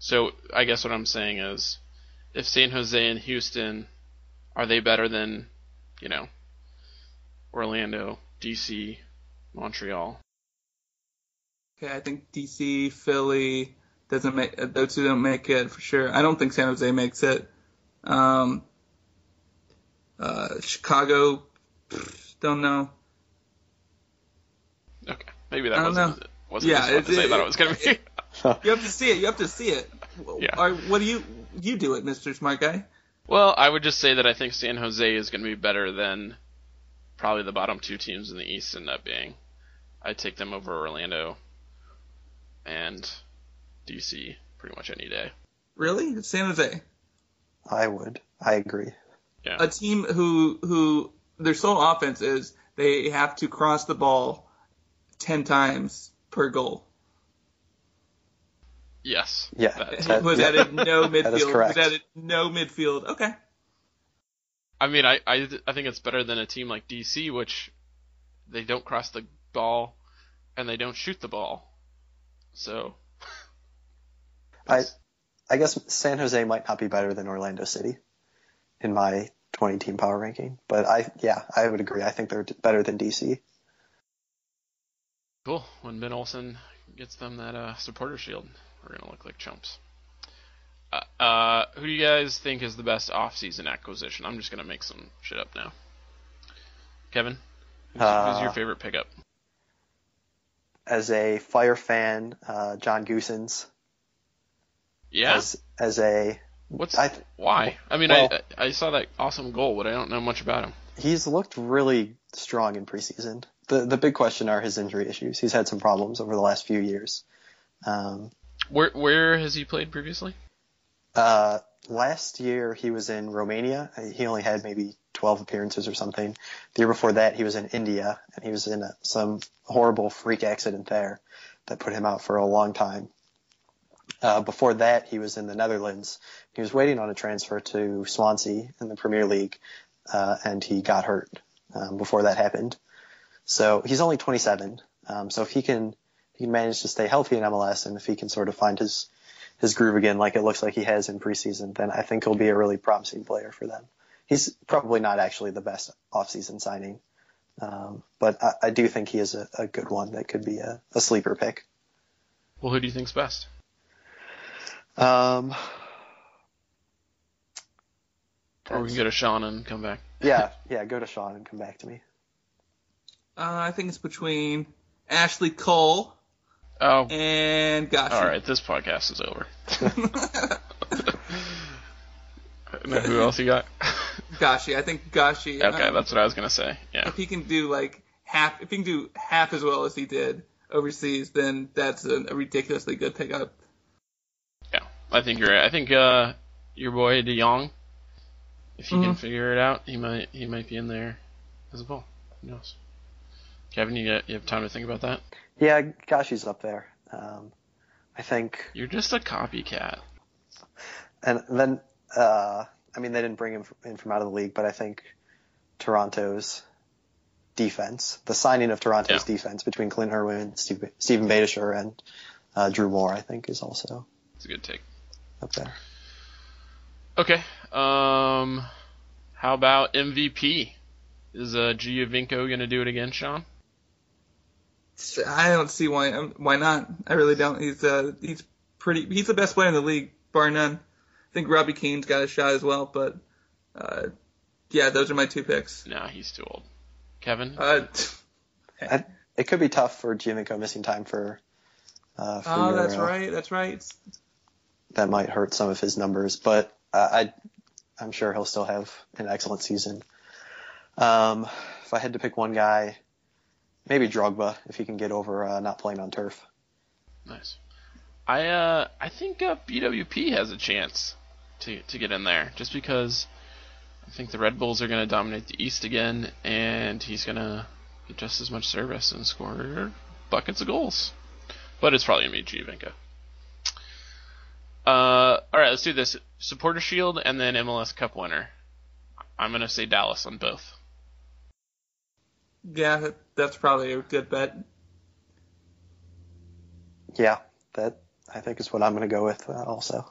So I guess what I'm saying is, if San Jose and Houston, are they better than, you know, Orlando, D C, Montreal? Okay, I think D C, Philly doesn't make those two don't make it for sure. I don't think San Jose makes it. Um, uh, Chicago, pff, don't know. Okay, maybe that wasn't it. Wasn't yeah, it, it, I thought it was gonna be. It, you have to see it. You have to see it. Yeah. Or, what do you you do it, Mister Smart Guy? Well, I would just say that I think San Jose is going to be better than probably the bottom two teams in the East end up being. I'd take them over Orlando and D C pretty much any day. Really? San Jose? I would. I agree. Yeah. A team who who their sole offense is they have to cross the ball ten times per goal. Yes. Yeah. That, that, was yeah. added no midfield. That is correct. Was added no midfield. Okay. I mean, I, I, I think it's better than a team like D C, which they don't cross the ball and they don't shoot the ball. So. I I guess San Jose might not be better than Orlando City in my twenty-team power ranking. But, I yeah, I would agree. I think they're better than D C. Cool. When Ben Olsen gets them that uh, supporter shield, we're going to look like chumps. Uh, uh, who do you guys think is the best off-season acquisition? I'm just going to make some shit up now. Kevin, who's, uh, who's your favorite pickup? As a Fire fan, uh, John Goossens. Yeah. As, as a... What's, I th- why? I mean, well, I I saw that awesome goal, but I don't know much about him. He's looked really strong in preseason. The the big question are his injury issues. He's had some problems over the last few years. Um Where where has he played previously? Uh, last year he was in Romania. He only had maybe twelve appearances or something. The year before that he was in India, and he was in a, some horrible freak accident there that put him out for a long time. Uh, before that he was in the Netherlands. He was waiting on a transfer to Swansea in the Premier League, uh, and he got hurt um, before that happened. So he's only twenty-seven. Um, so if he can... He managed to stay healthy in M L S, and if he can sort of find his, his groove again like it looks like he has in preseason, then I think he'll be a really promising player for them. He's probably not actually the best offseason signing, um, but I, I do think he is a, a good one that could be a, a sleeper pick. Well, who do you think's best? Um, or we can go to Sean and come back. yeah, yeah, go to Sean and come back to me. Uh, I think it's between Ashley Cole... Oh. And gosh. All right, this podcast is over. Now, who else you got? Gashi. I think Gashi. Okay, um, that's what I was going to say. Yeah. If he can do like half if he can do half as well as he did overseas, then that's a, a ridiculously good pickup. Yeah. I think you're right. I think uh, your boy De Jong, if he mm-hmm. can figure it out, he might he might be in there as well. Who knows? Kevin, you, got, you have time to think about that? Yeah, Gashi's up there. Um, I think... You're just a copycat. And then, uh, I mean, they didn't bring him in from out of the league, but I think Toronto's defense, the signing of Toronto's yeah. defense between Clint Irwin and Steve, Stephen Badishar and uh, Drew Moore, I think, is also... It's a good take. Up there. Okay. Um, how about M V P? Is uh, Giovinco going to do it again, Sean? I don't see why. Um, why not? I really don't. He's uh, he's pretty. He's the best player in the league, bar none. I think Robbie Keane's got a shot as well, but uh, yeah, those are my two picks. Nah, he's too old. Kevin. Uh, okay. I, it could be tough for Giovinco missing time for Uh, for oh, your, that's uh, right. That's right. That might hurt some of his numbers, but uh, I, I'm sure he'll still have an excellent season. Um, if I had to pick one guy, maybe Drogba, if he can get over uh, not playing on turf. Nice. I uh, I think uh, B W P has a chance to to get in there, just because I think the Red Bulls are going to dominate the East again, and he's going to get just as much service and score buckets of goals. But it's probably going to be Giovinco. Uh, all right, let's do this. Supporter Shield and then M L S Cup winner. I'm going to say Dallas on both. Yeah, that's probably a good bet. Yeah, that I think is what I'm going to go with uh, also.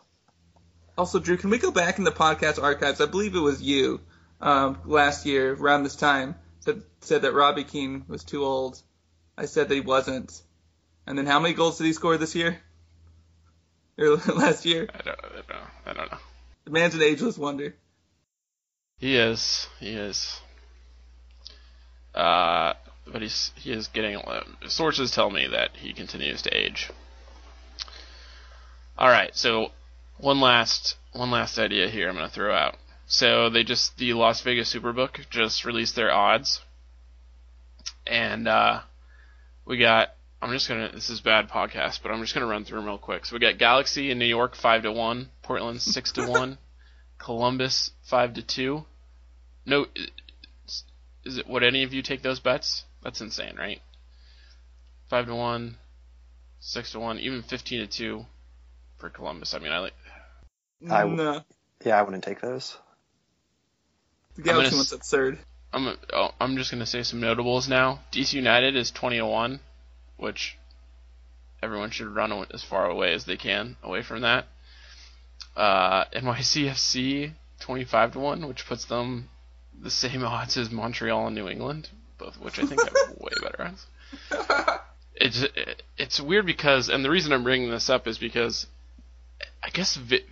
Also, Drew, can we go back in the podcast archives? I believe it was you um, last year around this time that said that Robbie Keane was too old. I said that he wasn't. And then how many goals did he score this year? Or last year? I don't, I don't know. I don't know. The man's an ageless wonder. He is. He is. Uh, but he's he is getting... Uh, sources tell me that he continues to age. All right, so one last one last idea here I'm going to throw out. So they just... The Las Vegas Superbook just released their odds. And uh, we got... I'm just going to, this is bad podcast, but I'm just going to run through them real quick. So we got Galaxy in New York five to one, Portland six to one, Columbus five to two. No, is it, would any of you take those bets? That's insane, right? five to one, six to one, even fifteen to two for Columbus. I mean, I like. I, no. Yeah, I wouldn't take those. The Galaxy gonna, one's absurd. I'm, oh, I'm just going to say some notables now. D C United is twenty to one. Which everyone should run as far away as they can away from that. Uh, N Y C F C twenty-five to one, which puts them the same odds as Montreal and New England, both of which I think have way better odds. It's it, it's weird because, and the reason I'm bringing this up is because I guess vi-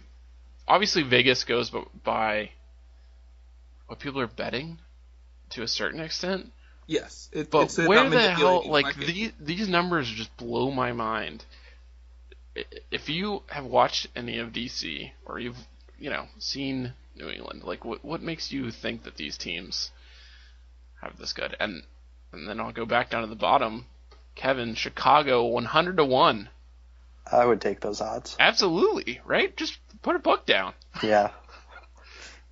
obviously Vegas goes by what people are betting to a certain extent. Yes, it, but it's where the hell, like these, these numbers just blow my mind. If you have watched any of D C or you've you know seen New England, like what what makes you think that these teams have this good? And and then I'll go back down to the bottom. Kevin, Chicago, one hundred to one. I would take those odds. Absolutely, right? Just put a book down. Yeah.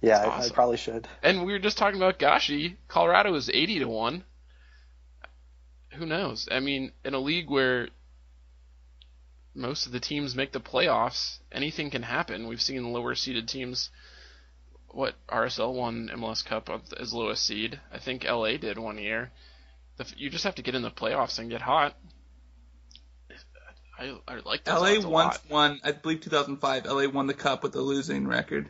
Yeah, awesome. I, I probably should. And we were just talking about Gashi. Colorado is eighty to one. Who knows? I mean, in a league where most of the teams make the playoffs, anything can happen. We've seen lower seeded teams. What R S L won M L S Cup as lowest seed. I think L A did one year. The, you just have to get in the playoffs and get hot. I, I like that. L A once won, I believe, two thousand five. L A won the cup with a losing record.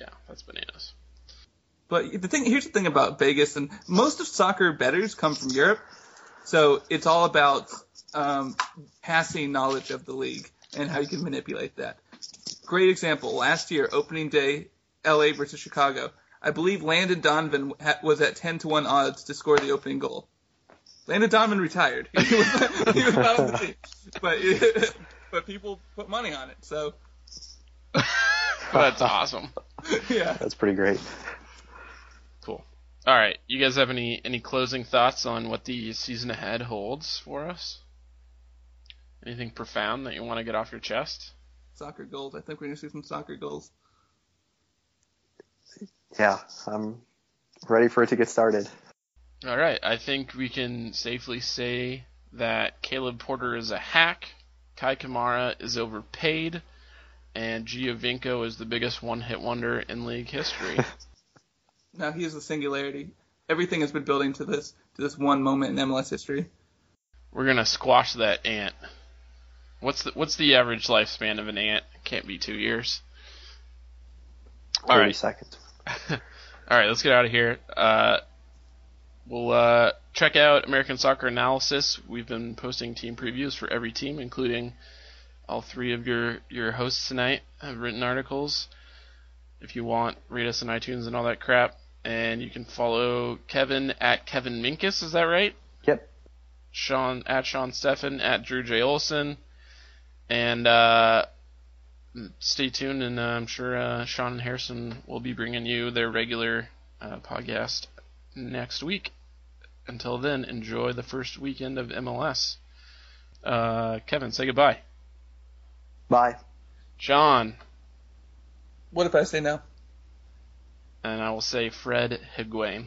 Yeah, that's bananas. But the thing here's the thing about Vegas, and most of soccer bettors come from Europe, so it's all about um, passing knowledge of the league and how you can manipulate that. Great example, last year, opening day, L A versus Chicago. I believe Landon Donovan was at ten to one odds to score the opening goal. Landon Donovan retired. He was, he was out of the league. But, but people put money on it, so... That's awesome. Yeah. That's pretty great. Cool. All right. You guys have any, any closing thoughts on what the season ahead holds for us? Anything profound that you want to get off your chest? Soccer goals. I think we're going to see some soccer goals. Yeah. I'm ready for it to get started. All right. I think we can safely say that Caleb Porter is a hack. Kai Kamara is overpaid. And Giovinco is the biggest one-hit wonder in league history. No, he is the singularity. Everything has been building to this to this one moment in M L S history. We're gonna squash that ant. What's the what's the average lifespan of an ant? It can't be two years. All right, seconds. All right, let's get out of here. Uh, we'll uh, check out American Soccer Analysis. We've been posting team previews for every team, including. All three of your, your hosts tonight have written articles. If you want, read us on iTunes and all that crap. And you can follow Kevin at Kevin Minkus, is that right? Yep. Sean at Sean Steffen, at Drew J. Olson. And uh, stay tuned, and uh, I'm sure uh, Sean and Harrison will be bringing you their regular uh, podcast next week. Until then, enjoy the first weekend of M L S. Uh, Kevin, say goodbye. Bye. John. What if I say no? And I will say Fred Higuain.